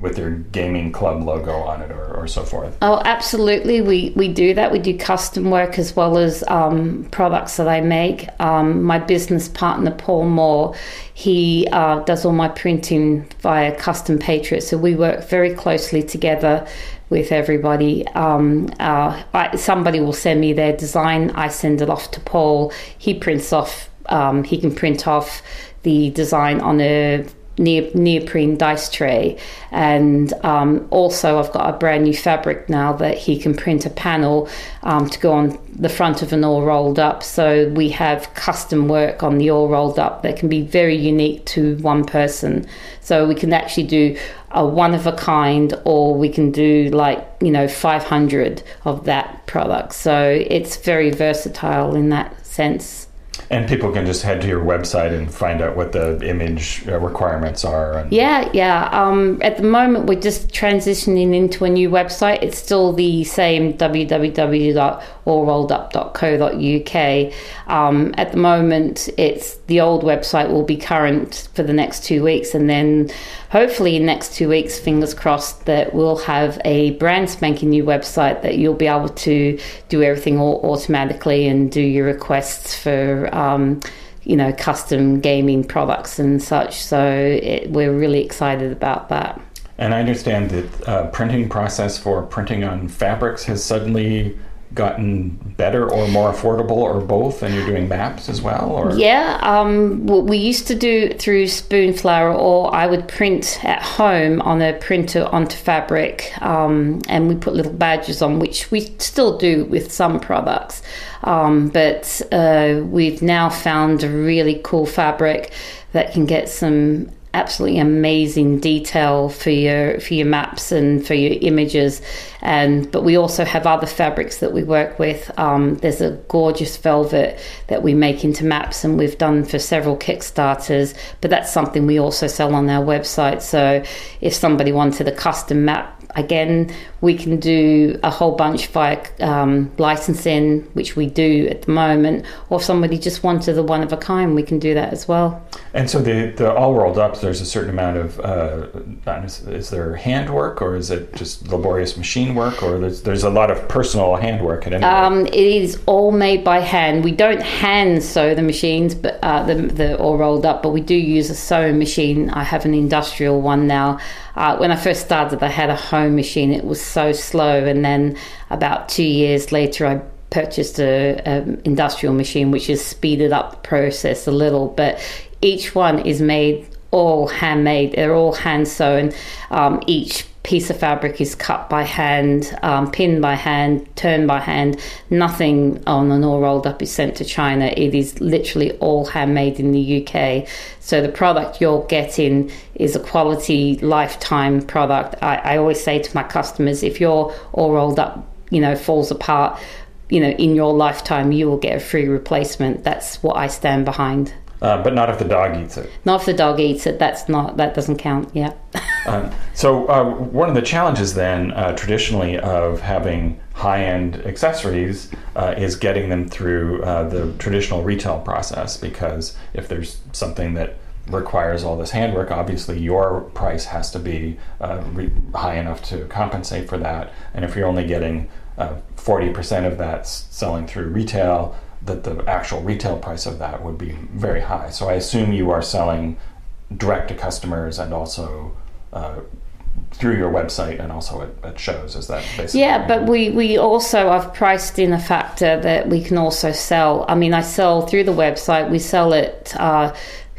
with their gaming club logo on it, or, or so forth. Oh, absolutely. We we do that. We do custom work as well as um, products that I make. Um, my business partner, Paul Moore, he uh, does all my printing via Custom Patriot. So we work very closely together with everybody. Um, uh, I, somebody will send me their design. I send it off to Paul. He prints off, um, he can print off the design on a neo- neoprene dice tray. And um, also I've got a brand new fabric now that he can print a panel um, to go on the front of an all rolled up. So we have custom work on the all rolled up that can be very unique to one person. So we can actually do a one of a kind, or we can do like, you know, five hundred of that product. So it's very versatile in that sense. And people can just head to your website and find out what the image requirements are. And yeah, yeah. Um, at the moment, we're just transitioning into a new website. It's still the same, w w w dot all rolled up dot co dot u k. Um, at the moment, it's the old website will be current for the next two weeks. And then hopefully in the next two weeks, fingers crossed, that we'll have a brand spanking new website that you'll be able to do everything all automatically and do your requests for Um, you know, custom gaming products and such. So it, we're really excited about that. And I understand that the uh, printing process for printing on fabrics has suddenly gotten better or more affordable or both, and you're doing maps as well? Or yeah, um, what we used to do through Spoonflower, or I would print at home on a printer onto fabric, um, and we put little badges on, which we still do with some products. Um, but uh, we've now found a really cool fabric that can get some absolutely amazing detail for your for your maps and for your images. And but we also have other fabrics that we work with. Um, there's a gorgeous velvet that we make into maps, and we've done for several Kickstarters, but that's something we also sell on our website. So if somebody wanted a custom map Again, we can do a whole bunch via um, licensing, which we do at the moment, or if somebody just wanted the one of a kind, we can do that as well. And so the, the All Rolled Up, there's a certain amount of, uh, is, is there handwork, or is it just laborious machine work, or there's, there's a lot of personal handwork at any um, It is all made by hand. We don't hand sew the machines, but uh, the, the All Rolled Up, but we do use a sewing machine. I have an industrial one now. Uh, when I first started, I had a home machine. It was so slow, and then about two years later, I purchased a, a industrial machine, which has speeded up the process a little. But each one is made all handmade. They're all hand sewn. Um, each piece of fabric is cut by hand, um, pinned by hand, turned by hand. Nothing on an All Rolled Up is sent to China. It is literally all handmade in the U K. So the product you're getting is a quality lifetime product. I, I always say to my customers, if your All Rolled Up, you know, falls apart, you know, in your lifetime, you will get a free replacement. That's what I stand behind. Uh, but not if the dog eats it. Not if the dog eats it. That's not. That doesn't count. Yeah. um, so uh, one of the challenges then, uh, traditionally, of having high-end accessories uh, is getting them through uh, the traditional retail process, because if there's something that requires all this handwork, obviously your price has to be uh, re- high enough to compensate for that. And if you're only getting uh, forty percent of that s- selling through retail, that the actual retail price of that would be very high. So I assume you are selling direct to customers and also uh, through your website and also at, at shows. Is that basically? Yeah, but we, we also, I've priced in a factor that we can also sell. I mean, I sell through the website. We sell at uh,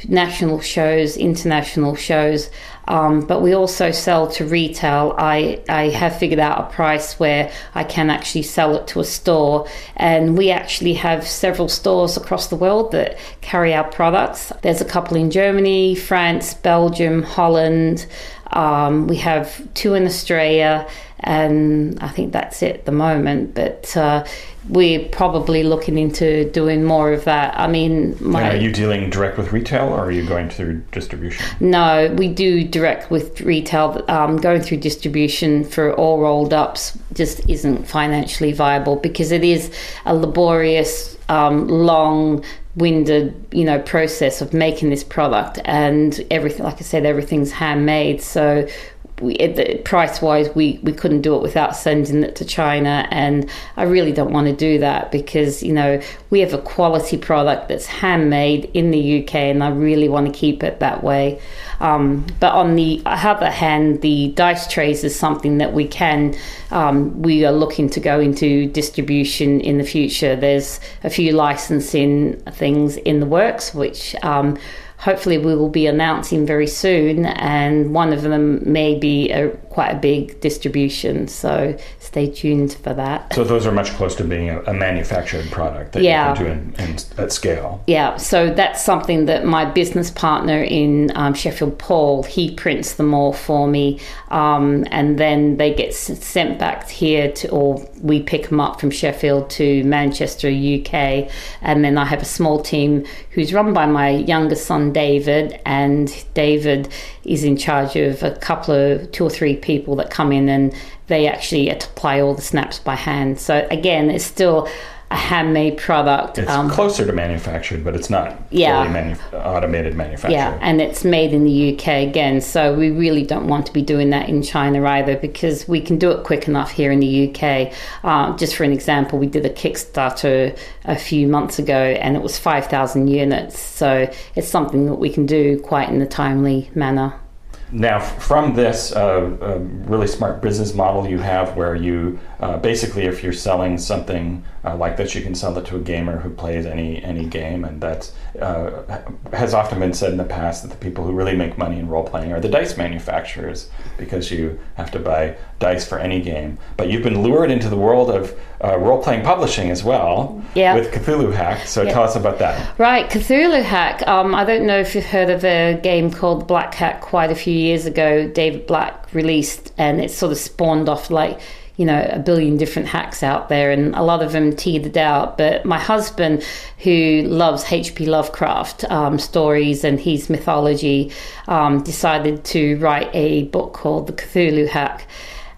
national shows, international shows, um, but we also sell to retail. I, I have figured out a price where I can actually sell it to a store, and we actually have several stores across the world that carry our products. There's a couple in Germany, France, Belgium, Holland. Um, we have two in Australia, and I think that's it at the moment, but uh, we're probably looking into doing more of that. I mean, my, now, are you dealing direct with retail, or are you going through distribution? No, we do direct with retail. Um, going through distribution for All Rolled Ups just isn't financially viable, because it is a laborious, um, long winded, you know, process of making this product, and everything, like I said, everything's handmade. So we, price wise, we, we couldn't do it without sending it to China, and I really don't want to do that, because, you know, we have a quality product that's handmade in the U K, and I really want to keep it that way. Um, but on the other hand, the dice trays is something that we can, um, we are looking to go into distribution in the future. There's a few licensing things in the works, which um, hopefully we will be announcing very soon, and one of them may be a, quite a big distribution, so stay tuned for that. So those are much close to being a, a manufactured product that yeah. you can do in, in, at scale. Yeah, so that's something that my business partner in um, Sheffield, Paul, he prints them all for me, um, and then they get sent back here, to, or we pick them up from Sheffield to Manchester, U K, and then I have a small team who's run by my younger son, David, and David is in charge of a couple of two or three people that come in, and they actually apply all the snaps by hand. So again, it's still a handmade product. It's um, closer to manufactured, but it's not yeah. fully manu- automated manufactured. Yeah, and it's made in the U K again, so we really don't want to be doing that in China either, because we can do it quick enough here in the U K. Uh, just for an example, we did a Kickstarter a few months ago, and it was five thousand units, so it's something that we can do quite in a timely manner. Now, from this uh, uh, really smart business model you have, where you uh, basically, if you're selling something uh, like this, you can sell it to a gamer who plays any any game, and that uh, has often been said in the past that the people who really make money in role-playing are the dice manufacturers, because you have to buy dice for any game. But you've been lured into the world of uh, role-playing publishing as well yep. with Cthulhu Hack, so yep. tell us about that. Right, Cthulhu Hack. Um, I don't know if you've heard of a game called Black Hack quite a few years ago, David Black released, and it sort of spawned off like, you know, a billion different hacks out there, and a lot of them teetered out. But my husband, who loves H P Lovecraft um, stories and his mythology, um, decided to write a book called The Cthulhu Hack.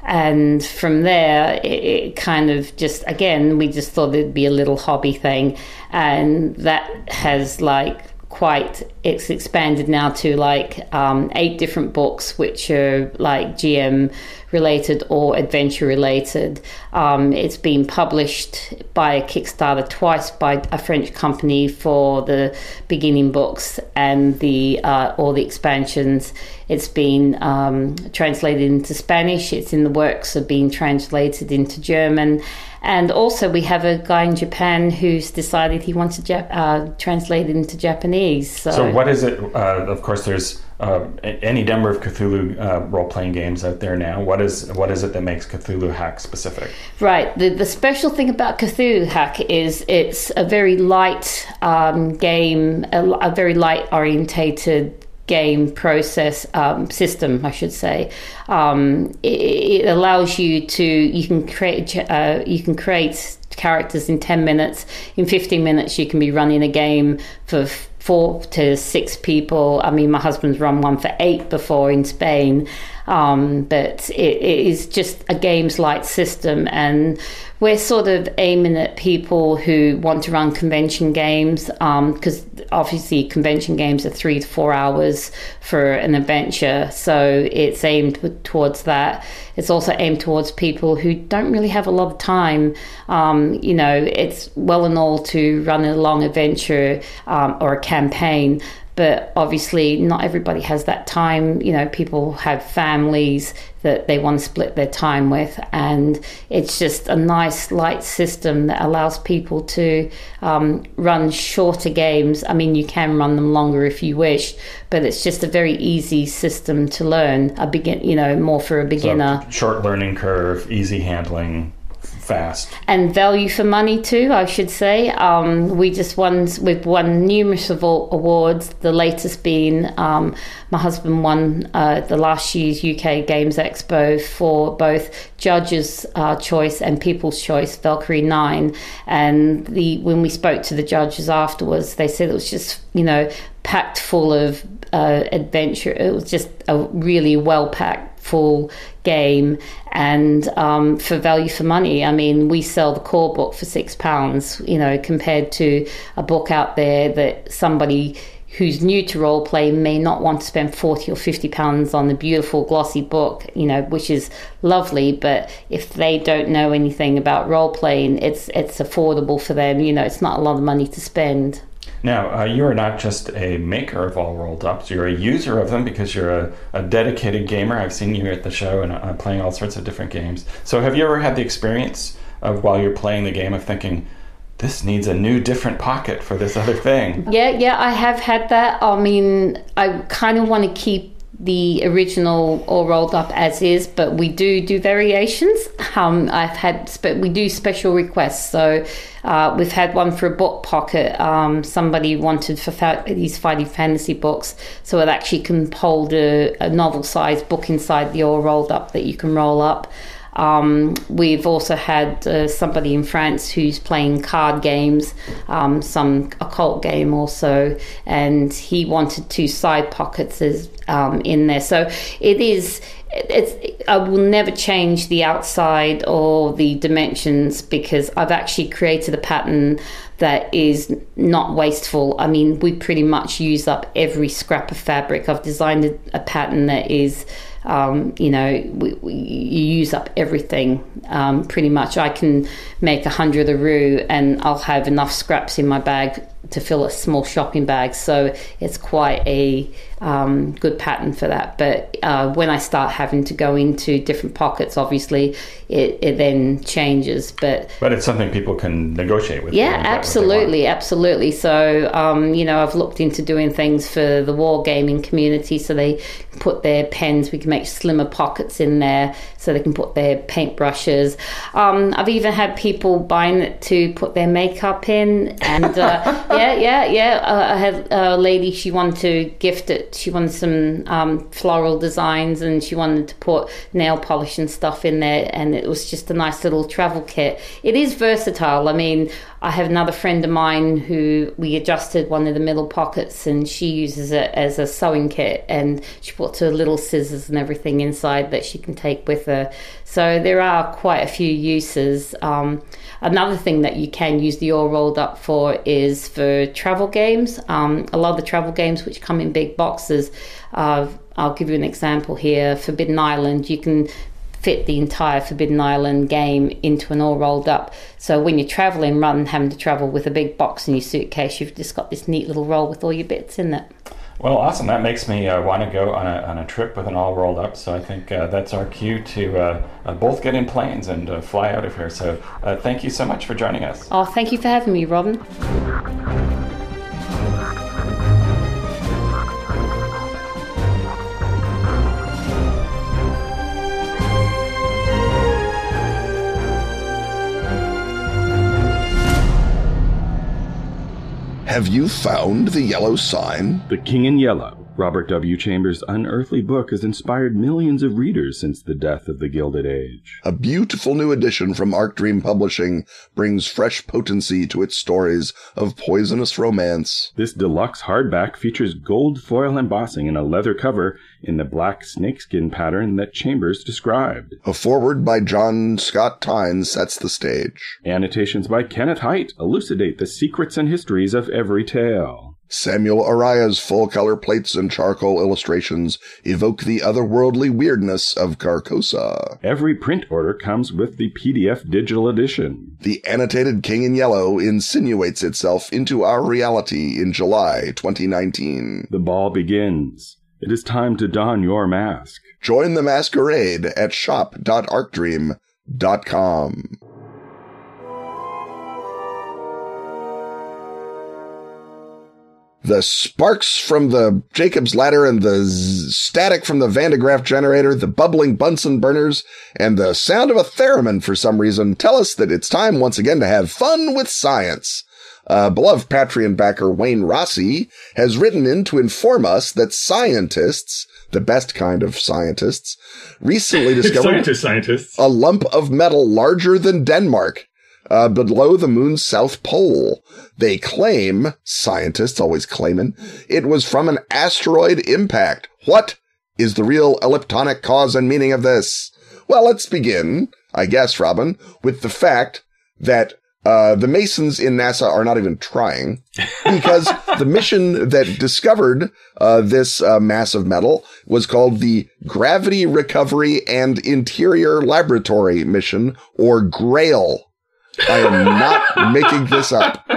And from there, it, it kind of just, again, we just thought it'd be a little hobby thing. And that has like quite, it's expanded now to like um, eight different books, which are like G M related or adventure related. Um, it's been published by a Kickstarter twice by a French company for the beginning books and the uh, all the expansions. It's been um, translated into Spanish. It's in the works of being translated into German. And also we have a guy in Japan who's decided he wants to Jap- uh, translate it into Japanese. So, so what is it? Uh, of course, there's Uh, any number of Cthulhu uh, role-playing games out there now. What is what is it that makes Cthulhu Hack specific? Right. The the special thing about Cthulhu Hack is it's a very light um, game, a, a very light-orientated game process um, system, I should say. Um, it, it allows you to you can create uh, you can create characters in ten minutes. In fifteen minutes, you can be running a game for four to six people. I mean, my husband's run one for eight before in Spain. Um, but it, it is just a games-like system, and we're sort of aiming at people who want to run convention games, because um, obviously convention games are three to four hours for an adventure, so it's aimed towards that. It's also aimed towards people who don't really have a lot of time. Um, you know, it's well and all to run a long adventure um, or a campaign, but obviously not everybody has that time. You know, people have families that they want to split their time with, and it's just a nice light system that allows people to um, run shorter games. I mean, you can run them longer if you wish, but it's just a very easy system to learn, a begin, you know, more for a beginner. So short learning curve, easy handling, fast, and value for money too, I should say. Um, we just won we've won numerous awards, the latest being um, my husband won uh, the last year's U K Games Expo for both Judges' uh, Choice and People's Choice Valkyrie nine, and the when we spoke to the judges afterwards, they said it was just, you know, packed full of uh, adventure. It was just a really well packed full game, and um, for value for money. I mean, we sell the core book for six pounds, you know, compared to a book out there that somebody who's new to role play may not want to spend forty or fifty pounds on. The beautiful glossy book, you know, which is lovely, but if they don't know anything about role playing, it's it's affordable for them. You know, it's not a lot of money to spend. Now, uh, you are not just a maker of All Rolled Ups, you're a user of them, because you're a, a dedicated gamer. I've seen you at the show and uh, playing all sorts of different games. So have you ever had the experience of, while you're playing the game, of thinking, this needs a new different pocket for this other thing? Yeah, yeah, I have had that. I mean, I kind of want to keep the original All Rolled Up as is, but we do do variations. Um, I've had, spe- we do special requests. So uh, we've had one for a book pocket. Um, somebody wanted for fa- these Fighting Fantasy books, so it actually can hold a, a novel sized book inside the All Rolled Up that you can roll up. Um, we've also had uh, somebody in France who's playing card games, um, some occult game also, and he wanted two side pockets as, um, in there. So it is, it's, it, I will never change the outside or the dimensions, because I've actually created a pattern that is not wasteful. I mean, we pretty much use up every scrap of fabric. I've designed a, a pattern that is... Um, you know, we, we, you use up everything um, pretty much. I can make a hundred arreau and I'll have enough scraps in my bag to fill a small shopping bag. So it's quite a um, good pattern for that. But uh, when I start having to go into different pockets, obviously it, it then changes. But but it's something people can negotiate with. Yeah, absolutely, absolutely. So, um, you know, I've looked into doing things for the wargaming community. So they put their pens, we can make slimmer pockets in there so they can put their paintbrushes. Um, I've even had people buying it to put their makeup in and... Uh, yeah, yeah, yeah. Uh, I had a lady, she wanted to gift it. She wanted some um, floral designs, and she wanted to put nail polish and stuff in there. And it was just a nice little travel kit. It is versatile. I mean, I have another friend of mine who we adjusted one of the middle pockets, and she uses it as a sewing kit, and she puts her little scissors and everything inside that she can take with her. So there are quite a few uses. Um, another thing that you can use the All Rolled Up for is for travel games. Um, a lot of the travel games which come in big boxes, uh, I'll give you an example here, Forbidden Island, you can fit the entire Forbidden Island game into an All Rolled Up. So when you're traveling, rather than having to travel with a big box in your suitcase, you've just got this neat little roll with all your bits in it. Well, awesome. That makes me uh, want to go on a on a trip with an All Rolled Up. So I think uh, that's our cue to uh, uh, both get in planes and uh, fly out of here. So uh, thank you so much for joining us. Oh, thank you for having me, Robin. Have you found the yellow sign? The King in Yellow, Robert W. Chambers' unearthly book, has inspired millions of readers since the death of the Gilded Age. A beautiful new edition from Arc Dream Publishing brings fresh potency to its stories of poisonous romance. This deluxe hardback features gold foil embossing and a leather cover in the black snakeskin pattern that Chambers described. A foreword by John Scott Tynes sets the stage. Annotations by Kenneth Hite elucidate the secrets and histories of every tale. Samuel Araya's full-color plates and charcoal illustrations evoke the otherworldly weirdness of Carcosa. Every print order comes with the P D F digital edition. The annotated King in Yellow insinuates itself into our reality in July twenty nineteen. The ball begins. It is time to don your mask. Join the masquerade at shop dot arc dream dot com. The sparks from the Jacob's Ladder and the z- static from the Van de Graaff generator, the bubbling Bunsen burners, and the sound of a theremin for some reason tell us that it's time once again to have fun with science. Uh, beloved Patreon backer Wayne Rossi has written in to inform us that scientists, the best kind of scientists, recently discovered scientist, scientists. a lump of metal larger than Denmark. Uh, below the moon's south pole. They claim, scientists always claiming, it was from an asteroid impact. What is the real elliptonic cause and meaning of this? Well, let's begin, I guess, Robin, with the fact that uh, the Masons in NASA are not even trying, because the mission that discovered uh, this uh, mass of metal was called the Gravity Recovery and Interior Laboratory Mission, or GRAIL. I am not making this up.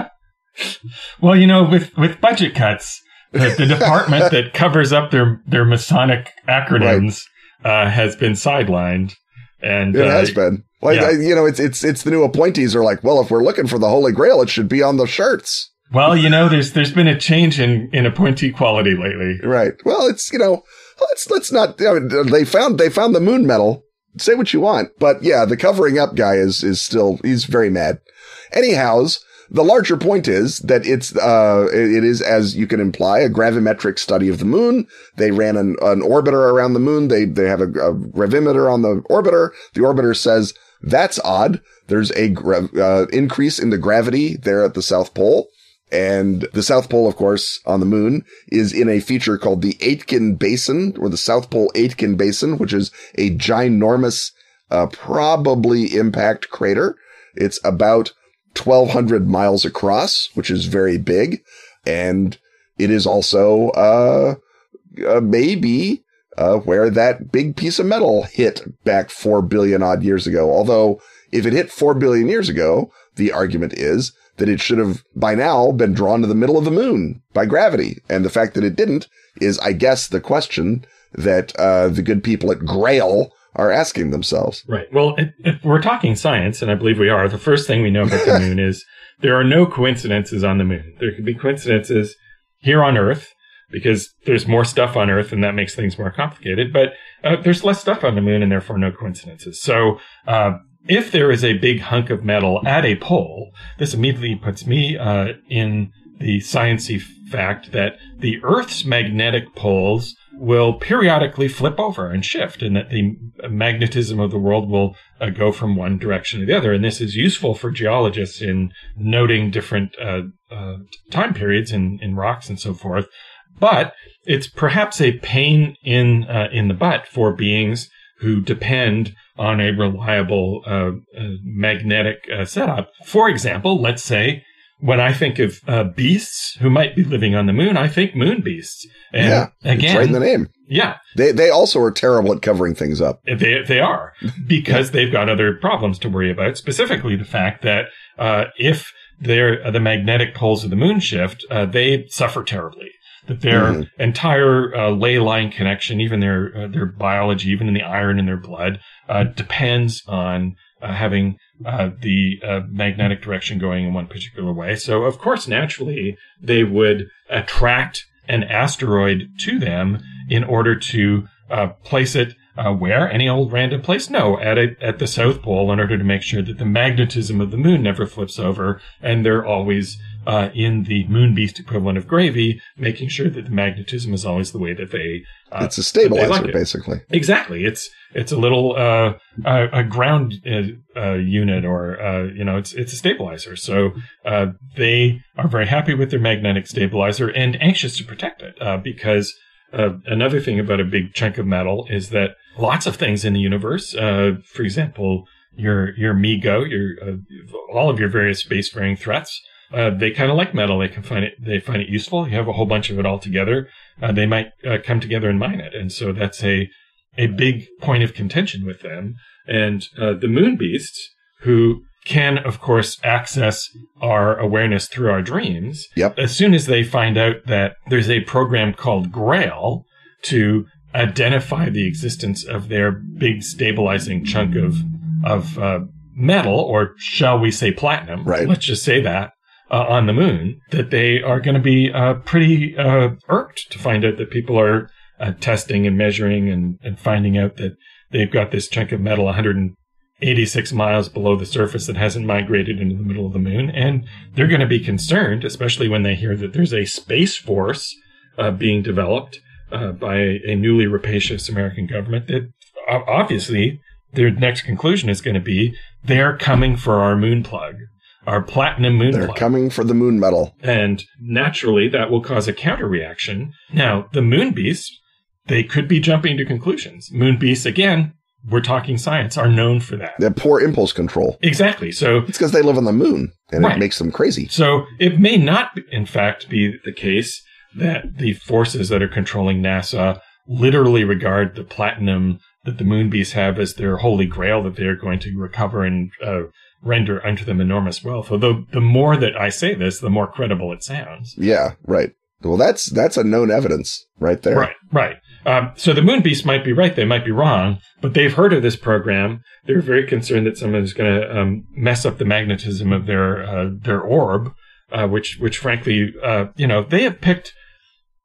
Well, you know, with, with budget cuts, the, the department that covers up their, their Masonic acronyms right. uh, has been sidelined. And, it uh, has been. Like, yeah. I, you know, it's, it's, it's the new appointees are like, well, if we're looking for the Holy Grail, it should be on the shirts. Well, you know, there's there's been a change in, in appointee quality lately. Right. Well, it's, you know, let's let's not, I mean, they found they found the moon medal. Say what you want, but yeah, the covering up guy is, is still, he's very mad. Anyhows, the larger point is that it's, uh, it is, as you can imply, a gravimetric study of the moon. They ran an, an orbiter around the moon. They, they have a, a gravimeter on the orbiter. The orbiter says, that's odd. There's a gra- uh, increase in the gravity there at the South Pole. And the South Pole, of course, on the moon is in a feature called the Aitken Basin, or the South Pole Aitken Basin, which is a ginormous, uh, probably impact crater. It's about twelve hundred miles across, which is very big. And it is also, uh, uh maybe, uh, where that big piece of metal hit back four billion odd years ago. Although if it hit four billion years ago, the argument is that it should have by now been drawn to the middle of the moon by gravity. And the fact that it didn't is, I guess, the question that uh, the good people at Grail are asking themselves. Right. Well, if, if we're talking science, and I believe we are, the first thing we know about the moon is there are no coincidences on the moon. There could be coincidences here on Earth because there's more stuff on Earth, and that makes things more complicated. But uh, there's less stuff on the moon, and therefore no coincidences. So uh if there is a big hunk of metal at a pole, this immediately puts me uh, in the sciencey fact that the Earth's magnetic poles will periodically flip over and shift, and that the magnetism of the world will uh, go from one direction to the other. And this is useful for geologists in noting different uh, uh, time periods in, in rocks and so forth. But it's perhaps a pain in uh, in the butt for beings who depend on a reliable uh, uh, magnetic uh, setup. For example, let's say, when I think of uh, beasts who might be living on the moon, I think moon beasts. And yeah, again, right in the name. Yeah, they they also are terrible at covering things up. They they are because they've got other problems to worry about. Specifically, the fact that uh, if they're, uh, the magnetic poles of the moon shift, uh, they suffer terribly. That their mm. entire uh, ley line connection, even their uh, their biology, even in the iron in their blood, uh, depends on uh, having uh, the uh, magnetic direction going in one particular way. So, of course, naturally, they would attract an asteroid to them in order to uh, place it uh, where? Any old random place? No, at a, at the South Pole, in order to make sure that the magnetism of the moon never flips over, and they're always Uh, in the moon beast equivalent of gravy, making sure that the magnetism is always the way that they. Uh, it's a stabilizer, like it. Basically. Exactly. It's it's a little uh, a, a ground uh, uh, unit, or uh, you know, it's it's a stabilizer. So uh, they are very happy with their magnetic stabilizer and anxious to protect it uh, because uh, another thing about a big chunk of metal is that lots of things in the universe, uh, for example, your your Migo, your uh, all of your various spacefaring threats. Uh, they kind of like metal. They can find it. They find it useful. You have a whole bunch of it all together. Uh, they might uh, come together and mine it, and so that's a a big point of contention with them. And uh, the moon beasts, who can of course access our awareness through our dreams. Yep. As soon as they find out that there's a program called Grail to identify the existence of their big stabilizing chunk of of uh, metal, or shall we say platinum? Right. Let's just say that. Uh, on the moon, that they are going to be uh, pretty uh, irked to find out that people are uh, testing and measuring and, and finding out that they've got this chunk of metal one hundred eighty-six miles below the surface that hasn't migrated into the middle of the moon. And they're going to be concerned, especially when they hear that there's a space force uh, being developed uh, by a newly rapacious American government, that obviously their next conclusion is going to be they're coming for our moon plug. Our platinum moon. They're plug. Coming for the moon metal. And naturally, that will cause a counter reaction. Now, the moon beasts, they could be jumping to conclusions. Moon beasts, again, we're talking science, are known for that. They're poor impulse control. Exactly. So it's because they live on the moon, and right. It makes them crazy. So it may not, in fact, be the case that the forces that are controlling NASA literally regard the platinum that the moon beasts have as their holy grail that they're going to recover and uh, render unto them enormous wealth. Although the more that I say this, the more credible it sounds. Yeah, right. Well, that's that's a known evidence right there. Right, right. Um, so the moon beasts might be right. They might be wrong, but they've heard of this program. They're very concerned that someone's going to um, mess up the magnetism of their uh, their orb, uh, which, which frankly, uh, you know, they have picked,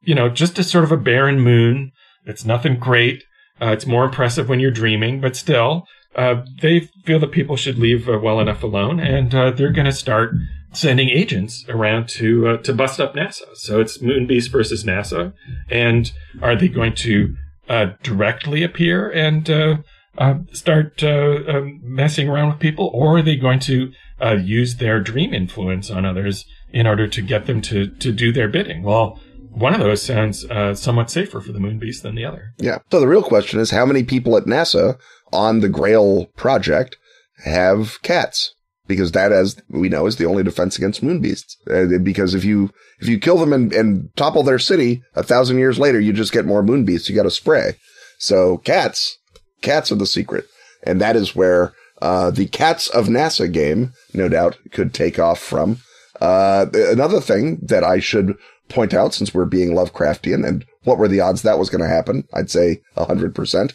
you know, just a sort of a barren moon. It's nothing great. Uh, it's more impressive when you're dreaming, but still... Uh, they feel that people should leave uh, well enough alone, and uh, they're going to start sending agents around to uh, to bust up NASA. So it's moon beasts versus NASA, and are they going to uh, directly appear and uh, uh, start uh, um, messing around with people, or are they going to uh, use their dream influence on others in order to get them to to do their bidding? Well, one of those sounds uh, somewhat safer for the moon beast than the other. Yeah. So the real question is, how many people at NASA on the Grail project have cats, because that, as we know, is the only defense against moon beasts. Uh, because if you if you kill them and, and topple their city a thousand years later, you just get more moon beasts. You got to spray. So cats, cats are the secret, and that is where uh, the Cats of NASA game, no doubt, could take off from. Uh, another thing that I should point out, since we're being Lovecraftian, and what were the odds that was going to happen? I'd say a hundred percent.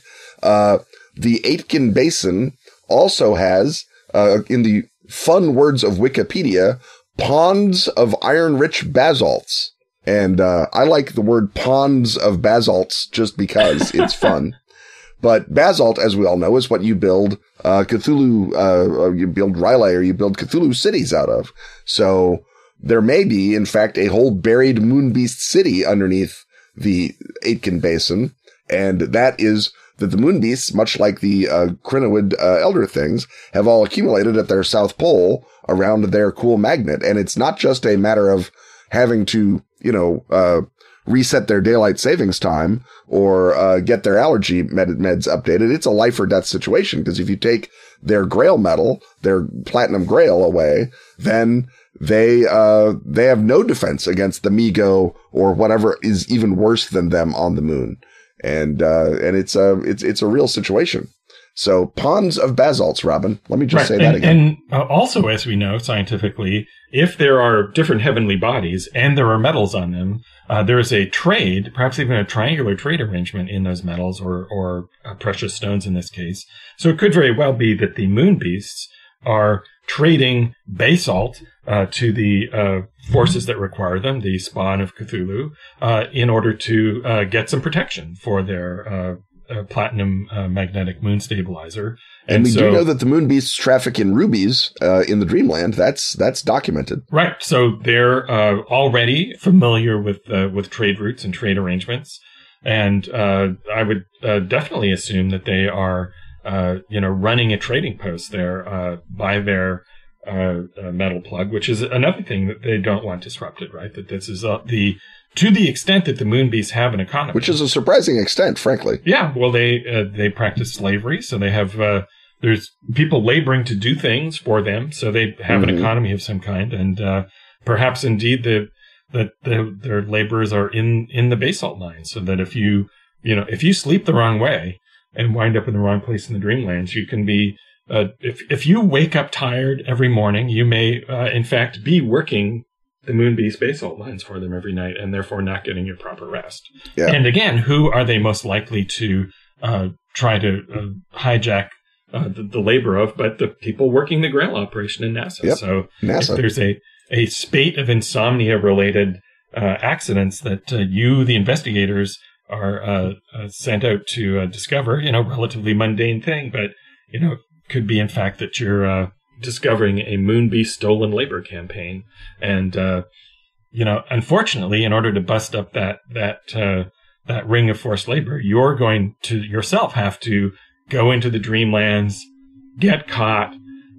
The Aitken Basin also has, uh, in the fun words of Wikipedia, ponds of iron-rich basalts. And uh, I like the word ponds of basalts just because it's fun. But basalt, as we all know, is what you build uh, Cthulhu, uh, you build Rylai, or you build Cthulhu cities out of. So there may be, in fact, a whole buried moonbeast city underneath the Aitken Basin, and that is that the moon beasts, much like the uh, Crinowid uh, elder things, have all accumulated at their south pole around their cool magnet. And it's not just a matter of having to, you know, uh, reset their daylight savings time or uh, get their allergy med- meds updated. It's a life or death situation, because if you take their grail metal, their platinum grail away, then they uh, they have no defense against the Migo or whatever is even worse than them on the moon. And, uh, and it's a, it's, it's a real situation. So ponds of basalts, Robin, let me just right. say and, that again. And uh, also, as we know, scientifically, if there are different heavenly bodies and there are metals on them, uh, there is a trade, perhaps even a triangular trade arrangement in those metals or, or uh, precious stones in this case. So it could very well be that the moon beasts are trading basalt uh, to the uh, forces that require them, the spawn of Cthulhu, uh, in order to uh, get some protection for their uh, uh, platinum uh, magnetic moon stabilizer. And, and we so, do know that the moon beasts traffic in rubies uh, in the Dreamland. That's that's documented. Right. So they're uh, already familiar with uh, with trade routes and trade arrangements. And uh, I would uh, definitely assume that they are Uh, you know, running a trading post there uh, by their uh, uh, metal plug, which is another thing that they don't want disrupted, right? That this is uh, the, to the extent that the moon beasts have an economy. Which is a surprising extent, frankly. Yeah, well, they uh, they practice slavery, so they have, uh, there's people laboring to do things for them, so they have mm-hmm. an economy of some kind, and uh, perhaps indeed the, the, the their laborers are in, in the basalt mine, so that if you, you know, if you sleep the wrong way, and wind up in the wrong place in the Dreamlands, you can be, uh, if if you wake up tired every morning, you may, uh, in fact, be working the Moonbeast basalt mines for them every night and therefore not getting your proper rest. Yeah. And again, who are they most likely to uh, try to uh, hijack uh, the, the labor of but the people working the Grail operation in NASA? Yep. So NASA. If there's a, a spate of insomnia-related uh, accidents that uh, you, the investigators, are uh, uh, sent out to uh, discover, you know, relatively mundane thing, but, you know, could be in fact that you're uh, discovering a Moonbeast stolen labor campaign. And, uh, you know, unfortunately, in order to bust up that, that, uh, that ring of forced labor, you're going to yourself have to go into the Dreamlands, get caught,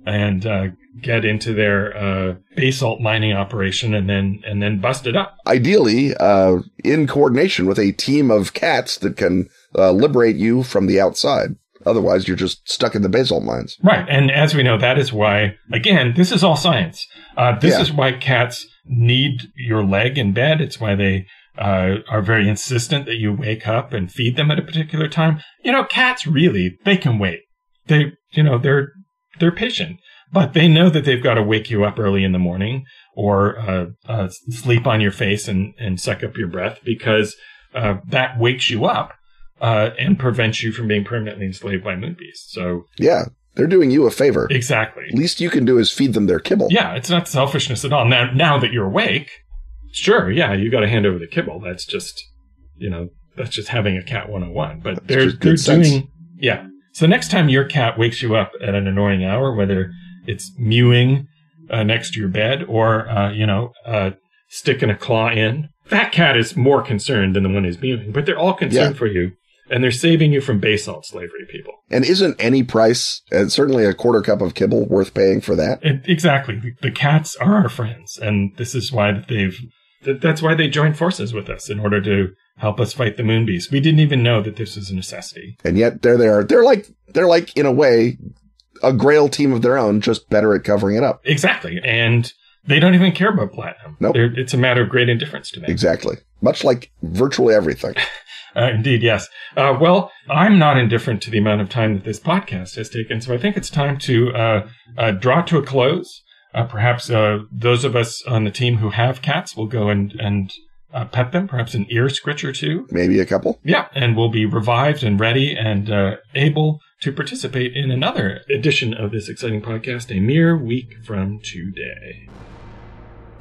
and uh, get into their uh, basalt mining operation and then and then bust it up. Ideally, uh, in coordination with a team of cats that can uh, liberate you from the outside. Otherwise, you're just stuck in the basalt mines. Right. And as we know, that is why, again, this is all science. Uh, this yeah. is why cats need your leg in bed. It's why they uh, are very insistent that you wake up and feed them at a particular time. You know, cats really, they can wait. They, you know, they're They're patient, but they know that they've got to wake you up early in the morning or uh, uh, sleep on your face and, and suck up your breath because uh, that wakes you up uh, and prevents you from being permanently enslaved by moonbeasts. So yeah, they're doing you a favor. Exactly. Least you can do is feed them their kibble. Yeah, it's not selfishness at all. Now, now that you're awake, sure, yeah, you got to hand over the kibble. That's just, you know, that's just having a cat one oh one. But they're they're doing, yeah. So next time your cat wakes you up at an annoying hour, whether it's mewing uh, next to your bed or, uh, you know, uh, sticking a claw in, that cat is more concerned than the one who's mewing, but they're all concerned yeah. for you, and they're saving you from basalt slavery, people. And isn't any price, and certainly a quarter cup of kibble, worth paying for that? It, exactly. The cats are our friends, and this is why they've, that's why they joined forces with us in order to help us fight the moon beast. We didn't even know that this was a necessity. And yet there they are. They're like, they're like, in a way, a grail team of their own, just better at covering it up. Exactly. And they don't even care about platinum. Nope. They're, it's a matter of great indifference to them. Exactly. Much like virtually everything. uh, indeed, yes. Uh, well, I'm not indifferent to the amount of time that this podcast has taken. So I think it's time to uh, uh, draw to a close. Uh, perhaps uh, those of us on the team who have cats will go and... and Uh, pet them, perhaps an ear scritch or two. Maybe a couple. Yeah, and we'll be revived and ready and uh, able to participate in another edition of this exciting podcast a mere week from today.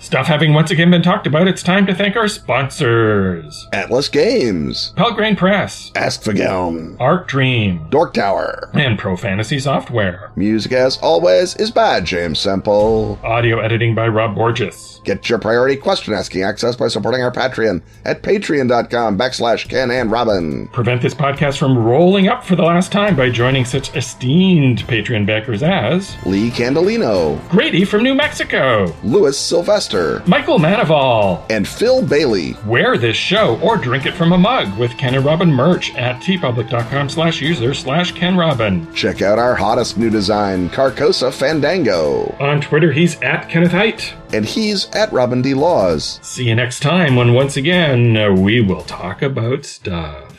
Stuff having once again been talked about, it's time to thank our sponsors. Atlas Games, Pelgrane Press, Ask for Gelm, Arc Dream, Dork Tower, and Pro Fantasy Software. Music, as always, is by James Semple. Audio editing by Rob Borges. Get your priority question-asking access by supporting our Patreon at patreon.com backslash Ken and Robin. Prevent this podcast from rolling up for the last time by joining such esteemed Patreon backers as Lee Candelino, Grady from New Mexico, Louis Sylvester, Michael Manival, and Phil Bailey. Wear this show or drink it from a mug with Ken and Robin merch at tpublic.com slash user slash Ken Robin. Check out our hottest new design, Carcosa Fandango. On Twitter, he's at Kenneth Hite. And he's at Robin D. Laws. See you next time when once again we will talk about stuff.